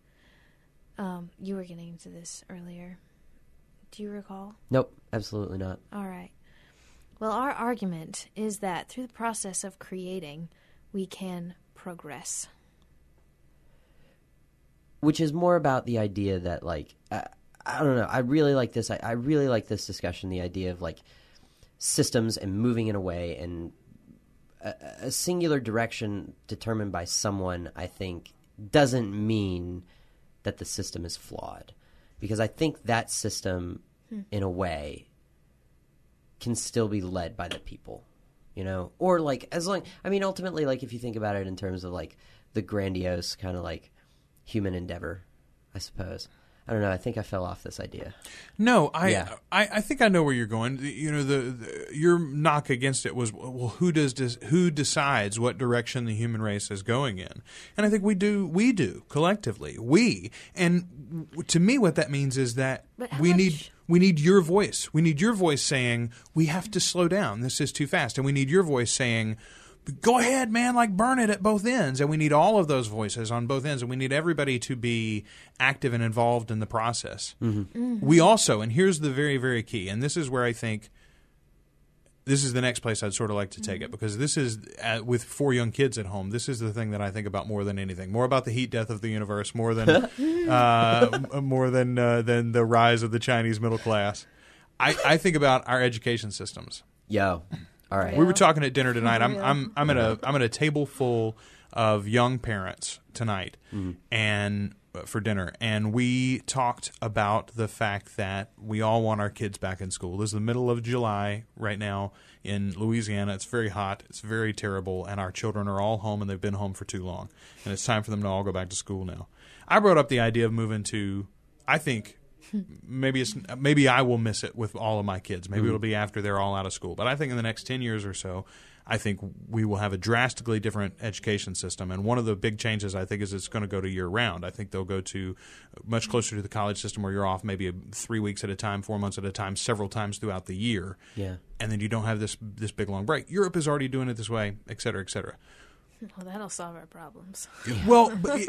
You were getting into this earlier. Do you recall? Nope, absolutely not. All right. Well, our argument is that through the process of creating, we can progress. Which is more about the idea that, like, I don't know, I really like this. I really like this discussion, the idea of, like, systems and moving in a way and a singular direction determined by someone, I think, doesn't mean that the system is flawed. Because I think that system, in a way, can still be led by the people, you know? Or, like, as long... I mean, ultimately, like, if you think about it in terms of, like, the grandiose kind of, like, human endeavor, I suppose. I don't know. I think I fell off this idea. No, I think I know where you're going. You know, your knock against it was, well, who decides what direction the human race is going in? And I think we do collectively. And to me, what that means is that we need your voice. We need your voice saying we have to slow down. This is too fast. And we need your voice saying, go ahead, man, like burn it at both ends. And we need all of those voices on both ends. And we need everybody to be active and involved in the process. Mm-hmm. Mm-hmm. We also, and here's the very, very key, and this is where I think this is the next place I'd sort of like to take it, because this is, with four young kids at home, this is the thing that I think about more than anything, more about the heat death of the universe, more than than the rise of the Chinese middle class. I think about our education systems. Yeah. All right. We were talking at dinner tonight. I'm at a table full of young parents tonight, and for dinner, and we talked about the fact that we all want our kids back in school. This is the middle of July right now in Louisiana. It's very hot. It's very terrible, and our children are all home, and they've been home for too long, and it's time for them to all go back to school now. I brought up the idea of moving to, I think, maybe I will miss it with all of my kids. Maybe it'll be after they're all out of school. But I think in the next 10 years or so, I think we will have a drastically different education system. And one of the big changes, I think, is it's going to go to year-round. I think they'll go to much closer to the college system, where you're off maybe 3 weeks at a time, 4 months at a time, several times throughout the year. Yeah. And then you don't have this big, long break. Europe is already doing it this way, et cetera, et cetera. Well, that'll solve our problems. Well, but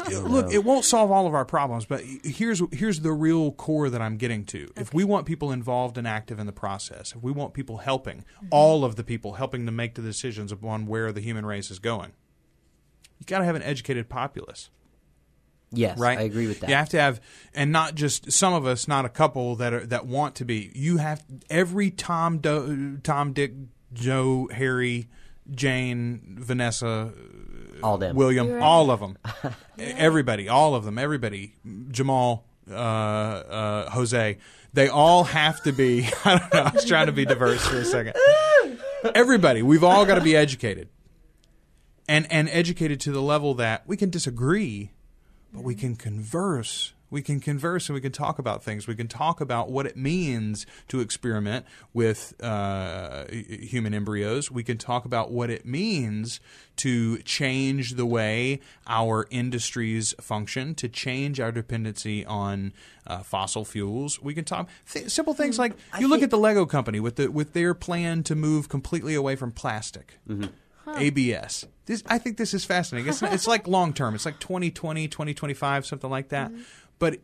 it won't solve all of our problems, but here's the real core that I'm getting to. Okay. If we want people involved and active in the process, if we want people helping, all of the people helping to make the decisions upon where the human race is going, you got to have an educated populace. Yes, right? I agree with that. You have to have, and not just some of us, not a couple that want to be. You have every Tom, Dick, Joe, Harry, Jane, Vanessa, all them. William, right. All of them. Everybody, all of them, everybody. Jamal, Jose, they all have to be, I don't know, I was trying to be diverse for a second. Everybody, we've all got to be educated. And educated to the level that we can disagree, but we can converse. We can converse and we can talk about things. We can talk about what it means to experiment with human embryos. We can talk about what it means to change the way our industries function, to change our dependency on fossil fuels. We can talk simple things like look at the Lego company with their plan to move completely away from plastic. Mm-hmm. Huh. ABS. I think this is fascinating. It's like long term. It's like 2020, 2025, something like that. Mm-hmm. But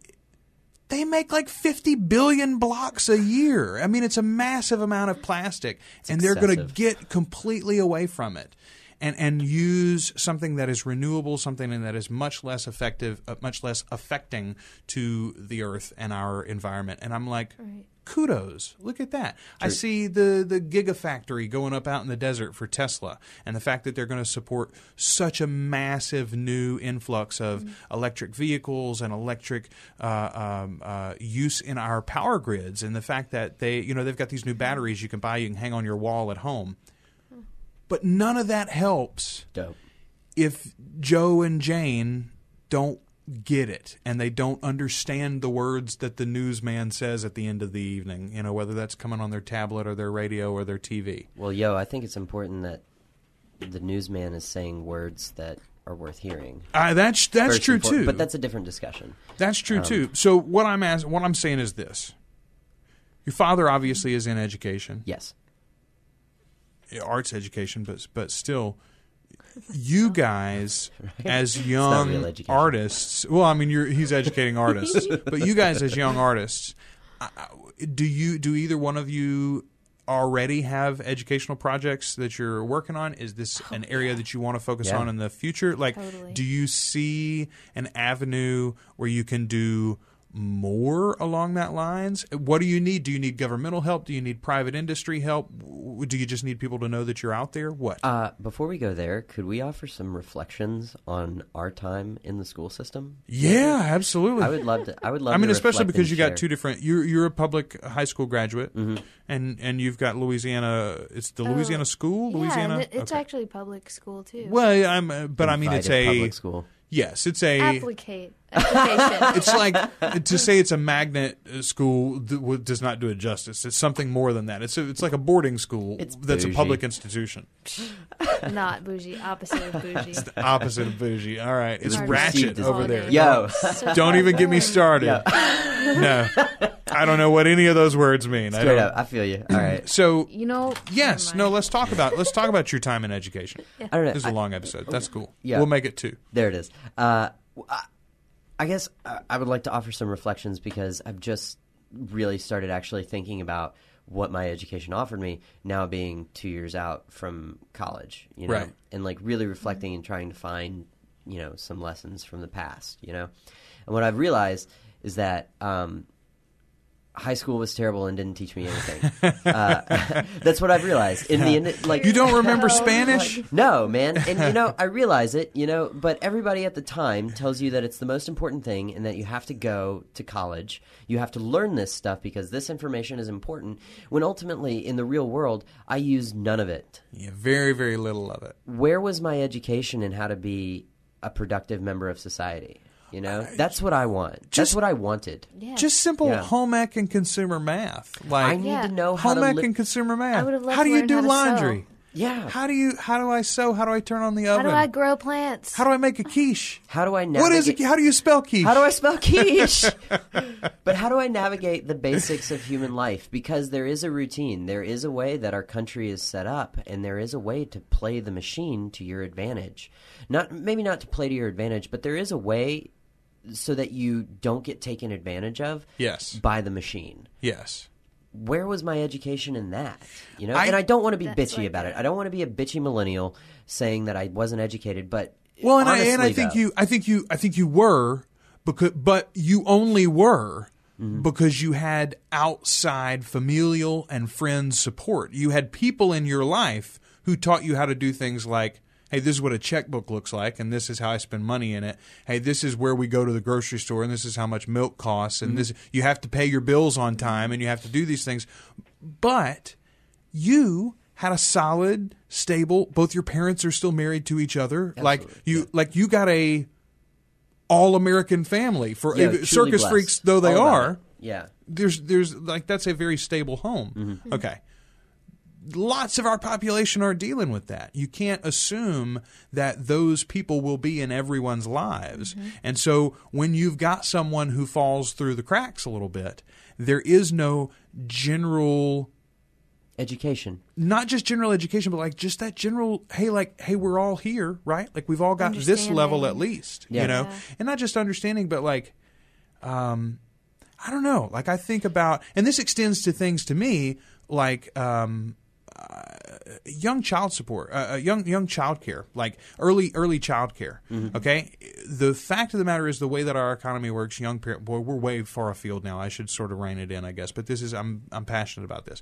they make like 50 billion blocks a year. I mean, it's a massive amount of plastic. It's and excessive. They're going to get completely away from it and use something that is renewable, something that is much less effective, much less affecting to the earth and our environment. And I'm like, right. Kudos. Look at that. True. I see the gigafactory going up out in the desert for Tesla, and the fact that they're going to support such a massive new influx of electric vehicles and electric use in our power grids, and the fact that they've got these new batteries you can buy, you can hang on your wall at home. But none of that helps. Dope. if Joe and Jane don't get it and they don't understand the words that the newsman says at the end of the evening, you know, whether that's coming on their tablet or their radio or their TV. Well, I think it's important that the newsman is saying words that are worth hearing. That's true too. But that's a different discussion. That's true too. So what I'm saying is this. Your father obviously is in education. Yes. Arts education, but still, you guys as young artists, well, I mean, he's educating artists, but you guys as young artists, do either one of you already have educational projects that you're working on? Is this an area that you want to focus on in the future? Like, do you see an avenue where you can do more along that lines? What do you need? Do you need governmental help? Do you need private industry help? Do you just need people to know that you're out there? What? Before we go there, could we offer some reflections on our time in the school system? Yeah, absolutely. I would love to. I mean, especially because you got two different. You're a public high school graduate, and you've got Louisiana. It's the Louisiana School. Louisiana. Yeah, it's actually public school too. Well, I mean, it's a public school. Yes, it's a... Application. It's like, to say it's a magnet school does not do it justice. It's something more than that. It's like a boarding school that's bougie. A public institution. Not bougie. Opposite of bougie. It's the opposite of bougie. All right. It's ratchet over there. Yo. So don't even get me started. No. I don't know what any of those words mean. Straight up. I feel you. All right. So, let's talk about your time in education. Yeah. I don't know. This is a long episode. That's cool. Yeah. We'll make it 2. There it is. I guess I would like to offer some reflections because I've just really started actually thinking about what my education offered me now being 2 years out from college, right. And like really reflecting and trying to find, some lessons from the past, And what I've realized is that, high school was terrible and didn't teach me anything. That's what I've realized. In the end, like, you don't remember Spanish? Like, no, man. And, I realize it, but everybody at the time tells you that it's the most important thing and that you have to go to college. You have to learn this stuff because this information is important, when ultimately in the real world, I used none of it. Yeah, very, very little of it. Where was my education in how to be a productive member of society? That's what I want. That's what I wanted. Yeah. Just simple home ec and consumer math. Like, I need to know how to home ec and consumer math. How do you do laundry? Sew. Yeah. How do I sew? How do I turn on the oven? How do I grow plants? How do I make a quiche? How do I navigate? What is it? How do you spell quiche? How do I spell quiche? But how do I navigate the basics of human life? Because there is a routine. There is a way that our country is set up, and there is a way to play the machine to your advantage. Maybe not to play to your advantage, but there is a way so that you don't get taken advantage of by the machine. Yes. Where was my education in that? And I don't want to be bitchy about it. I don't want to be a bitchy millennial saying that I wasn't educated, but well, and honestly, I think you were, because you only were because you had outside familial and friend support. You had people in your life who taught you how to do things like, hey, this is what a checkbook looks like, and this is how I spend money in it. Hey, this is where we go to the grocery store, and this is how much milk costs, and this, you have to pay your bills on time, and you have to do these things. But you had a solid, stable, both your parents are still married to each other. Absolutely. You got a all-American family for circus blessed. Freaks though they are. Yeah. There's that's a very stable home. Mm-hmm. Okay. Lots of our population are dealing with that. You can't assume that those people will be in everyone's lives. Mm-hmm. And so when you've got someone who falls through the cracks a little bit, there is no general education. Not just general education, but just that general, hey, we're all here, right? Like, we've all got this level at least, And not just understanding, but I don't know. I think about, and this extends to things to me, young child support, young child care, early child care. Mm-hmm. Okay, the fact of the matter is the way that our economy works, young parent. Boy, we're way far afield now. I should sort of rein it in, I guess. But this is I'm passionate about this.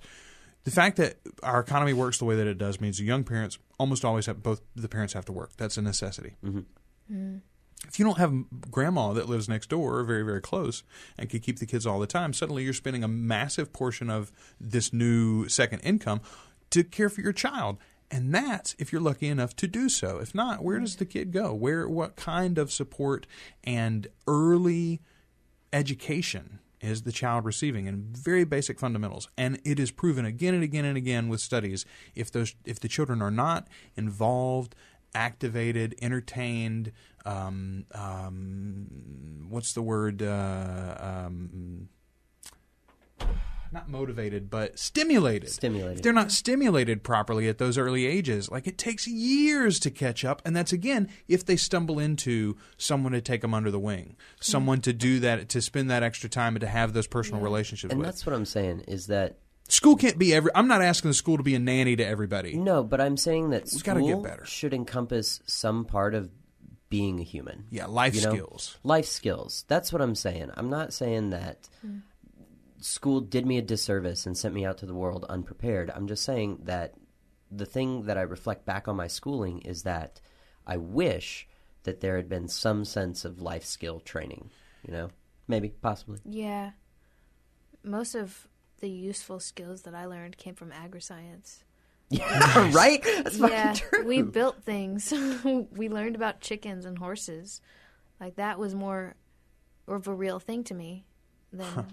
The fact that our economy works the way that it does means the young parents almost always have both the parents have to work. That's a necessity. Mm-hmm. Mm-hmm. If you don't have grandma that lives next door or very, very close and can keep the kids all the time, suddenly you're spending a massive portion of this new second income to care for your child. And that's if you're lucky enough to do so. If not, where does the kid go? Where, what kind of support and early education is the child receiving, and very basic fundamentals? And it is proven again and again and again with studies, if the children are not involved, activated, entertained, not motivated, but stimulated. If they're not stimulated properly at those early ages, like, it takes years to catch up. And that's, again, if they stumble into someone to take them under the wing, someone to do that, to spend that extra time and to have those personal relationships and with. And that's what I'm saying, is that school can't be I'm not asking the school to be a nanny to everybody. No, but I'm saying that we've gotta get better. Should encompass some part of being a human. Yeah, life skills. Life skills. That's what I'm saying. I'm not saying that school did me a disservice and sent me out to the world unprepared. I'm just saying that the thing that I reflect back on my schooling is that I wish that there had been some sense of life skill training, you know, maybe, possibly. Yeah. Most of the useful skills that I learned came from agri-science. Yeah, right? That's fucking true. We built things. We learned about chickens and horses. Like, that was more of a real thing to me than...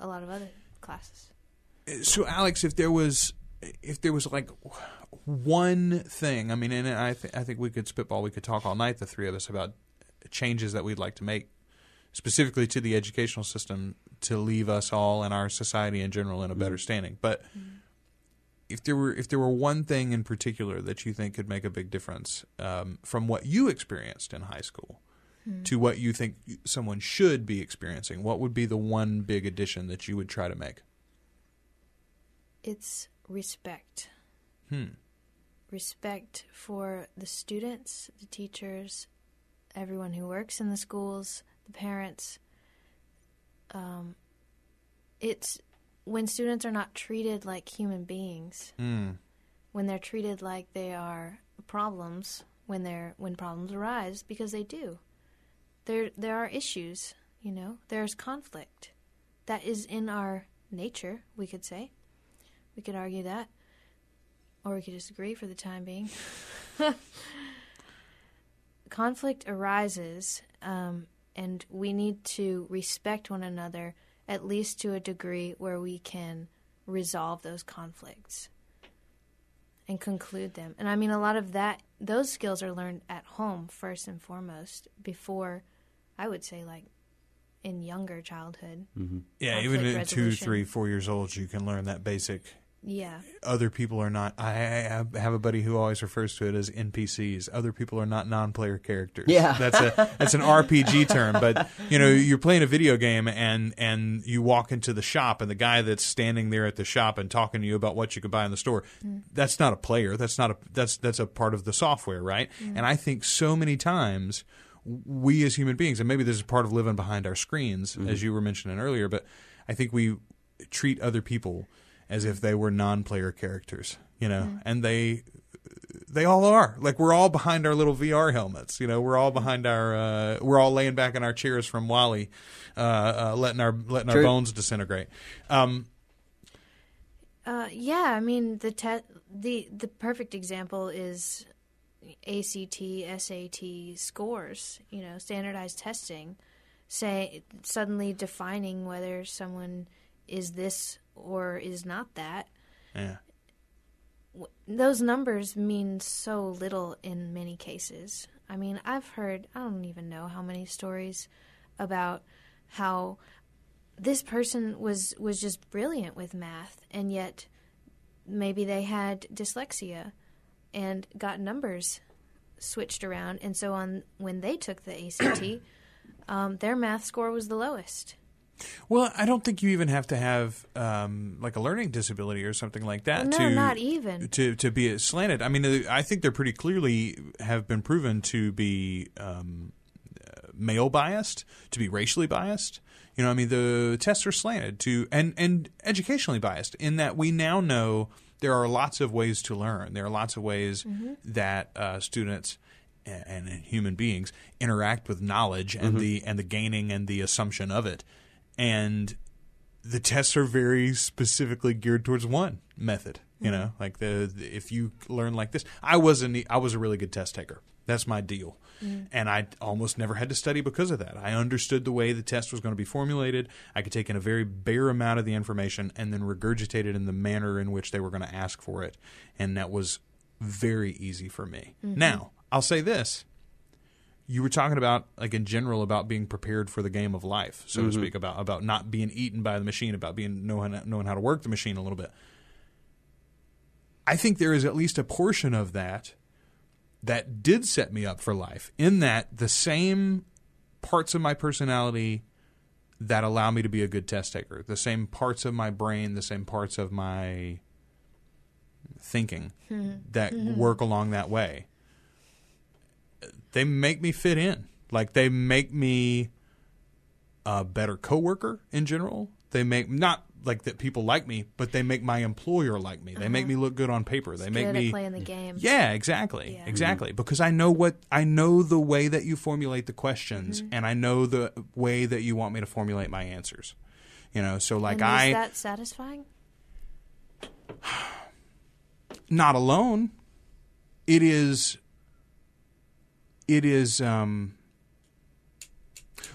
a lot of other classes. So, Alex, if there was like one thing, I mean, and I think we could spitball, we could talk all night, the three of us, about changes that we'd like to make specifically to the educational system to leave us all and our society in general in a better standing. But if there were one thing in particular that you think could make a big difference from what you experienced in high school to what you think someone should be experiencing, what would be the one big addition that you would try to make? It's respect. Respect for the students, the teachers, everyone who works in the schools, the parents. It's when students are not treated like human beings, when they're treated like they are problems, when problems arise, because they do. There are issues, you know. There's conflict. That is in our nature, we could say. We could argue that. Or we could disagree for the time being. Conflict arises, and we need to respect one another, at least to a degree where we can resolve those conflicts and conclude them. And, I mean, a lot of that, those skills are learned at home first and foremost before... I would say, like, in younger childhood. Yeah, even at 2, 3, 4 years old, you can learn that basic. Yeah. Other people are not... I have a buddy who always refers to it as NPCs. Other people are not non-player characters. Yeah. That's an RPG term. But, you know, you're playing a video game and you walk into the shop, and the guy that's standing there at the shop and talking to you about what you could buy in the store, that's not a player. That's a part of the software, right? And I think so many times... we as human beings, and maybe this is part of living behind our screens, as you were mentioning earlier, but I think we treat other people as if they were non-player characters, you know, and they all are. Like, we're all behind our little VR helmets, you know, we're all behind our, we're all laying back in our chairs from WALL-E, letting our bones disintegrate. Yeah, I mean, the perfect example is ACT, SAT scores, you know, standardized testing, say suddenly defining whether someone is this or is not that. Yeah. Those numbers mean so little in many cases. I mean, I've heard, I don't even know how many stories about how this person was just brilliant with math, and yet maybe they had dyslexia and got numbers switched around. And so on, when they took the ACT, their math score was the lowest. Well, I don't think you even have to have like a learning disability or something like that. No, not even. To be slanted. I mean, I think they're pretty clearly have been proven to be male biased, to be racially biased. You know, I mean, the tests are slanted to and educationally biased in that we now know – there are lots of ways to learn. There are lots of ways that students and human beings interact with knowledge and the gaining and the assumption of it. And the tests are very specifically geared towards one method. You know, like the if you learn like this, I was a really good test taker. That's my deal. Mm. And I almost never had to study because of that. I understood the way the test was going to be formulated. I could take in a very bare amount of the information and then regurgitate it in the manner in which they were going to ask for it. And that was very easy for me. Mm-hmm. Now, I'll say this. You were talking about, like in general, about being prepared for the game of life, so mm-hmm. to speak, about not being eaten by the machine, about being knowing how to work the machine a little bit. I think there is at least a portion of that that did set me up for life, in that the same parts of my personality that allow me to be a good test taker, the same parts of my brain, the same parts of my thinking that work along that way, they make me fit in. Like, they make me a better coworker in general. They make – not like that people like me, but they make my employer like me. They make me look good on paper. They make me – playing the game. Yeah, exactly. Yeah. Exactly. Mm-hmm. Because I know the way that you formulate the questions, and I know the way that you want me to formulate my answers. You know, so like and is that satisfying? Not alone. It is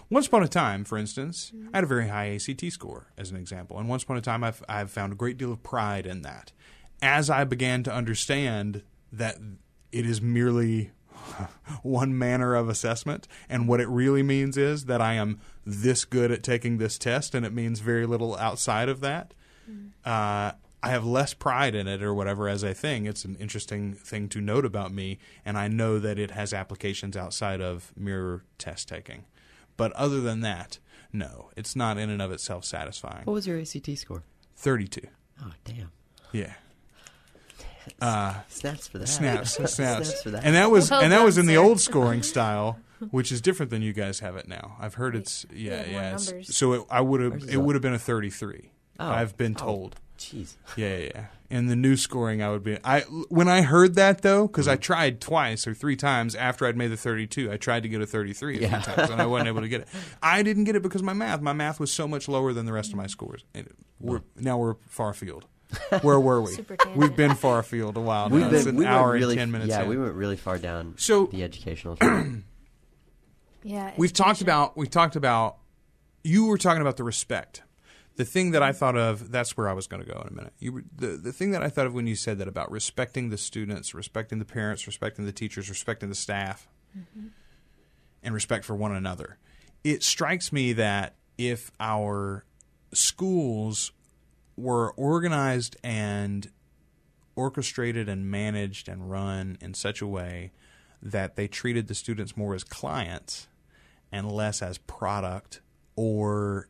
once upon a time, for instance, I had a very high ACT score as an example. And once upon a time, I've found a great deal of pride in that. As I began to understand that it is merely one manner of assessment, and what it really means is that I am this good at taking this test, and it means very little outside of that, I have less pride in it or whatever as a thing. It's an interesting thing to note about me, and I know that it has applications outside of mere test taking. But other than that, no, it's not in and of itself satisfying. What was your ACT score? 32. Oh, damn. Yeah. Snaps for that. Snaps for that. And that was in the old scoring style, which is different than you guys have it now. I've heard it's yeah. It's, so it would have been a 33. Oh. I've been told. Jeez. Yeah. And the new scoring, I would be. When I heard that though, because I tried twice or three times after I'd made the 32, I tried to get a 33 a few times, and I wasn't able to get it. I didn't get it because my math was so much lower than the rest of my scores. Now we're far afield. Where were we? We've been far afield a while. Now. It's an hour really, and 10 minutes. Yeah, we went really far down. So the educational. We've talked about. You were talking about the respect. The thing that I thought of, that's where I was going to go in a minute. The thing that I thought of when you said that about respecting the students, respecting the parents, respecting the teachers, respecting the staff, and respect for one another. It strikes me that if our schools were organized and orchestrated and managed and run in such a way that they treated the students more as clients and less as product or...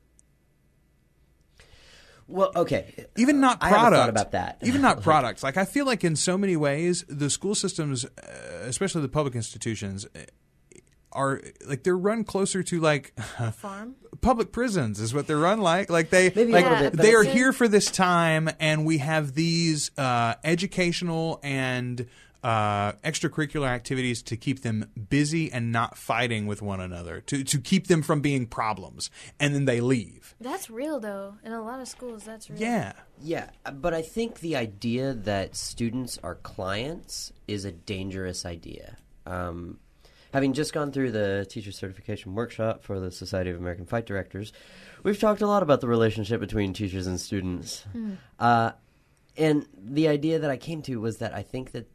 Well, okay. Even not product. I haven't thought about that. Even not products. Like, I feel like in so many ways, the school systems, especially the public institutions, are like they're run closer to like farm public prisons is what they're run like. Like they maybe like, a little bit, they are here for this time, and we have these educational and extracurricular activities to keep them busy and not fighting with one another, to keep them from being problems, and then they leave. That's real, though. In a lot of schools, that's real. Yeah, but I think the idea that students are clients is a dangerous idea. Having just gone through the teacher certification workshop for the Society of American Fight Directors, we've talked a lot about the relationship between teachers and students. And the idea that I came to was that I think that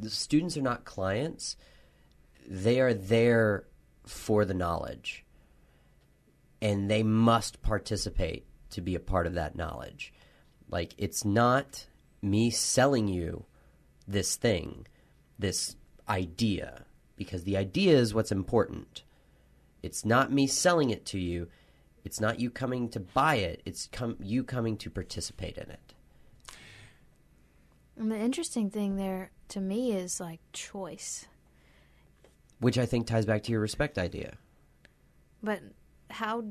the students are not clients. They are there for the knowledge, and they must participate to be a part of that knowledge. Like, it's not me selling you this thing, this idea, because the idea is what's important. It's not me selling it to you. It's not you coming to buy it. It's you coming to participate in it. And the interesting thing there to me is like choice, which I think ties back to your respect idea. But how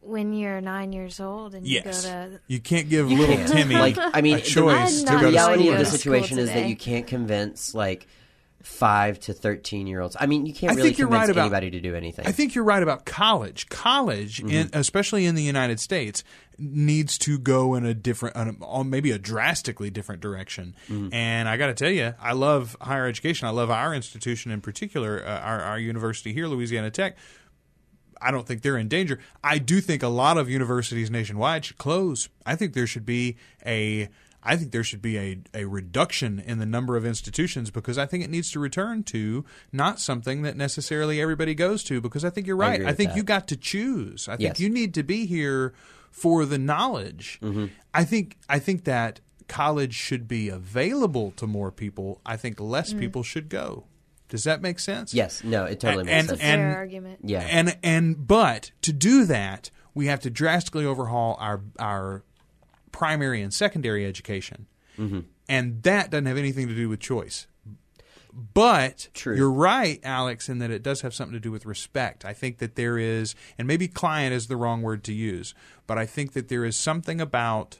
when you're 9 years old and you go to you can't give little Timmy like, I mean, a choice to go to school. The reality of the situation is that you can't convince like 5 to 13-year-olds. I mean, you can't really convince anybody to do anything. I think you're right about college. College, mm-hmm. Especially in the United States, needs to go in a different, maybe a drastically different direction. Mm-hmm. And I got to tell you, I love higher education. I love our institution in particular, our university here, Louisiana Tech. I don't think they're in danger. I do think a lot of universities nationwide should close. I think there should be a reduction in the number of institutions, because I think it needs to return to not something that necessarily everybody goes to, because I think you're right. I think that. You got to choose. I think you need to be here for the knowledge. Mm-hmm. I think that college should be available to more people. I think less people should go. Does that make sense? Yes. No, it totally makes sense. That's a fair argument. Yeah. But to do that, we have to drastically overhaul our primary and secondary education. Mm-hmm. And that doesn't have anything to do with choice. But you're right, Alex, in that it does have something to do with respect. I think that there is, and maybe client is the wrong word to use, but I think that there is something about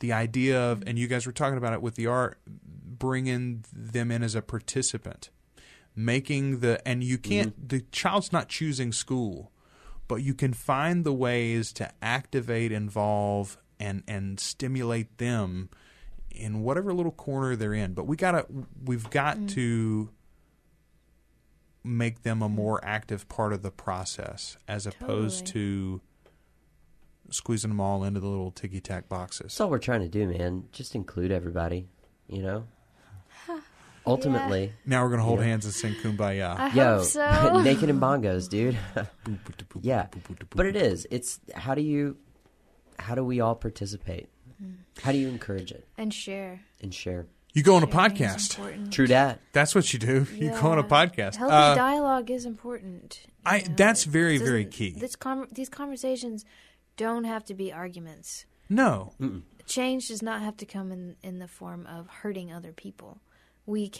the idea of, and you guys were talking about it with the art, bringing them in as a participant. Making the – and you can't – the child's not choosing school, but you can find the ways to activate, involve, and stimulate them in whatever little corner they're in. But we've got to make them a more active part of the process as opposed to squeezing them all into the little ticky-tack boxes. That's all we're trying to do, man. Just include everybody, you know? Ultimately. Yeah. Now we're going to hold hands and sing Kumbaya. I hope so. Naked and bongos, dude. Yeah. But it is. It's how do we all participate? How do you encourage it? And share. You go on a podcast. True that. That's what you do. Yeah. You go on a podcast. Healthy dialogue is important. That's very, very key. These conversations don't have to be arguments. No. Mm-mm. Change does not have to come in the form of hurting other people. We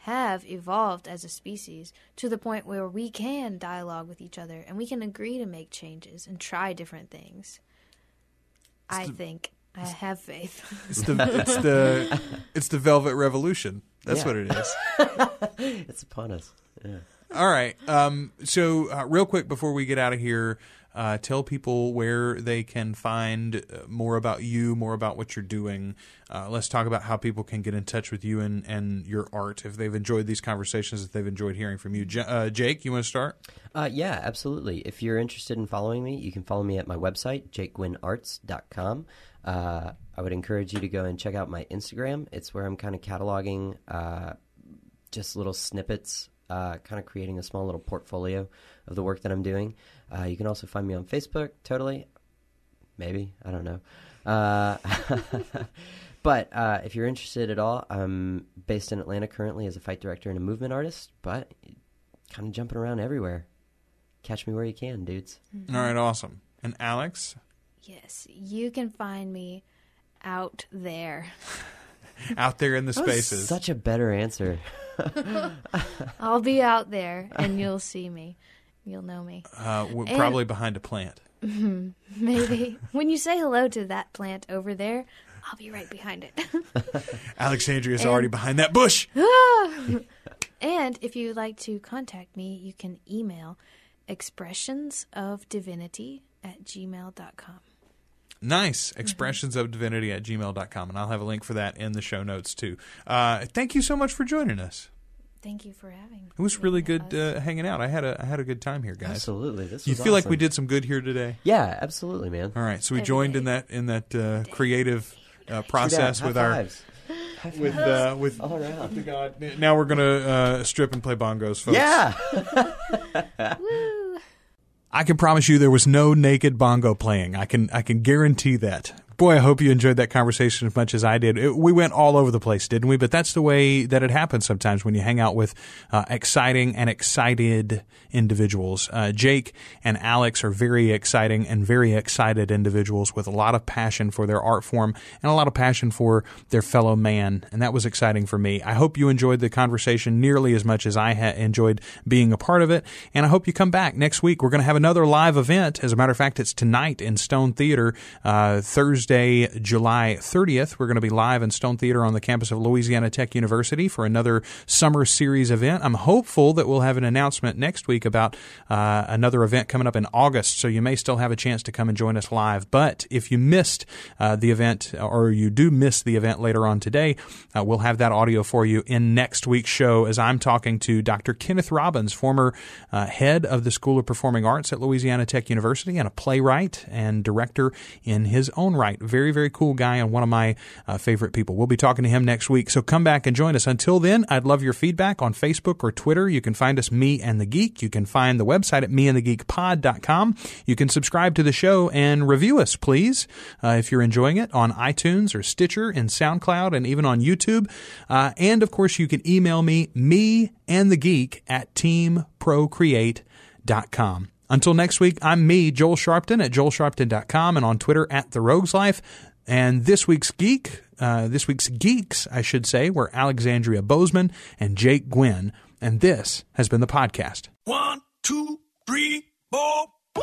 have evolved as a species to the point where we can dialogue with each other and we can agree to make changes and try different things. I have faith. It's the Velvet Revolution. That's what it is. It's upon us. Yeah. All right. So real quick before we get out of here, tell people where they can find more about you, more about what you're doing. Let's talk about how people can get in touch with you and your art if they've enjoyed these conversations, if they've enjoyed hearing from you. Jake, you want to start? Yeah, absolutely. If you're interested in following me, you can follow me at my website, jakegwynnarts.com. I would encourage you to go and check out my Instagram. It's where I'm kind of cataloging just little snippets, kind of creating a small little portfolio of the work that I'm doing. You can also find me on Facebook, totally. Maybe. I don't know. But if you're interested at all, I'm based in Atlanta currently as a fight director and a movement artist, but kind of jumping around everywhere. Catch me where you can, dudes. Mm-hmm. All right, awesome. And Alex? Yes, you can find me out there. Out there in the spaces. Such a better answer. I'll be out there, and you'll see me. You'll know me. Probably behind a plant. Maybe. When you say hello to that plant over there, I'll be right behind it. Alexandria's already behind that bush. And if you'd like to contact me, you can email expressionsofdivinity@gmail.com. Nice. expressionsofdivinity@gmail.com. And I'll have a link for that in the show notes, too. Thank you so much for joining us. Thank you for having me. It was really good hanging out. I had a good time here, guys. Absolutely. This was You feel awesome. Like we did some good here today? Yeah, absolutely, man. All right. So we joined in that creative process with all around. With God. Now we're going to strip and play bongos, folks. Yeah. Woo. I can promise you there was no naked bongo playing. I can guarantee that. Boy, I hope you enjoyed that conversation as much as I did. We went all over the place, didn't we? But that's the way that it happens sometimes when you hang out with exciting and excited individuals. Jake and Alex are very exciting and very excited individuals with a lot of passion for their art form and a lot of passion for their fellow man. And that was exciting for me. I hope you enjoyed the conversation nearly as much as I enjoyed being a part of it. And I hope you come back next week. We're going to have another live event. As a matter of fact, it's tonight in Stone Theater, Thursday. Thursday, July 30th. We're going to be live in Stone Theater on the campus of Louisiana Tech University for another summer series event. I'm hopeful that we'll have an announcement next week about another event coming up in August, so you may still have a chance to come and join us live. But if you missed the event, or you do miss the event later on today, we'll have that audio for you in next week's show as I'm talking to Dr. Kenneth Robbins, former head of the School of Performing Arts at Louisiana Tech University and a playwright and director in his own right. Very, very cool guy and one of my favorite people. We'll be talking to him next week, so come back and join us. Until then, I'd love your feedback on Facebook or Twitter. You can find us, Me and the Geek. You can find the website at meandthegeekpod.com. You can subscribe to the show and review us, please, if you're enjoying it on iTunes or Stitcher and SoundCloud and even on YouTube. And, of course, you can email me, meandthegeek at teamprocreate.com. Until next week, I'm me, Joel Sharpton, at joelsharpton.com and on Twitter at The Rogues Life. And this week's geeks, were Alexandria Bozeman and Jake Gwynn. And this has been the podcast. 1, 2, 3, 4. Woo!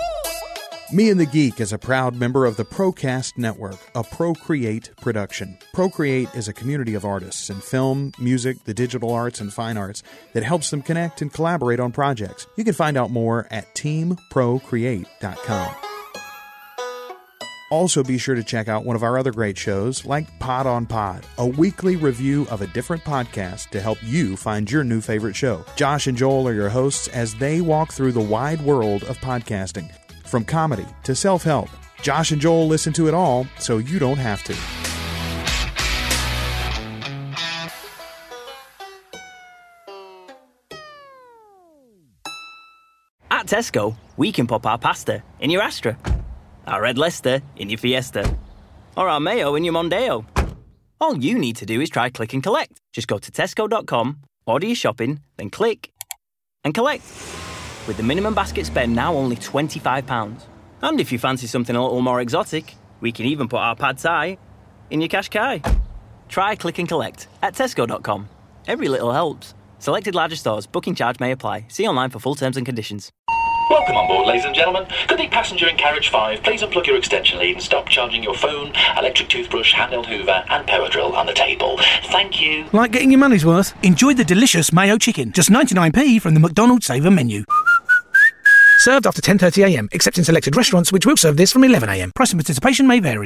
Me and the Geek is a proud member of the Procast Network, a Procreate production. Procreate is a community of artists in film, music, the digital arts, and fine arts that helps them connect and collaborate on projects. You can find out more at teamprocreate.com. Also, be sure to check out one of our other great shows like Pod on Pod, a weekly review of a different podcast to help you find your new favorite show. Josh and Joel are your hosts as they walk through the wide world of podcasting. From comedy to self-help, Josh and Joel listen to it all so you don't have to. At Tesco, we can pop our pasta in your Astra, our Red Leicester in your Fiesta, or our mayo in your Mondeo. All you need to do is try Click and Collect. Just go to tesco.com, order your shopping, then click and collect. With the minimum basket spend now only £25. And if you fancy something a little more exotic, we can even put our pad thai in your Qashqai. Try Click and Collect at tesco.com. Every little helps. Selected larger stores. Booking charge may apply. See online for full terms and conditions. Welcome on board, ladies and gentlemen. Could the passenger in carriage 5 please unplug your extension lead and stop charging your phone, electric toothbrush, handheld hoover, and power drill on the table? Thank you. Like getting your money's worth? Enjoy the delicious mayo chicken, just 99p from the McDonald's Saver menu. Served after 10:30am, except in selected restaurants which will serve this from 11am. Price and participation may vary.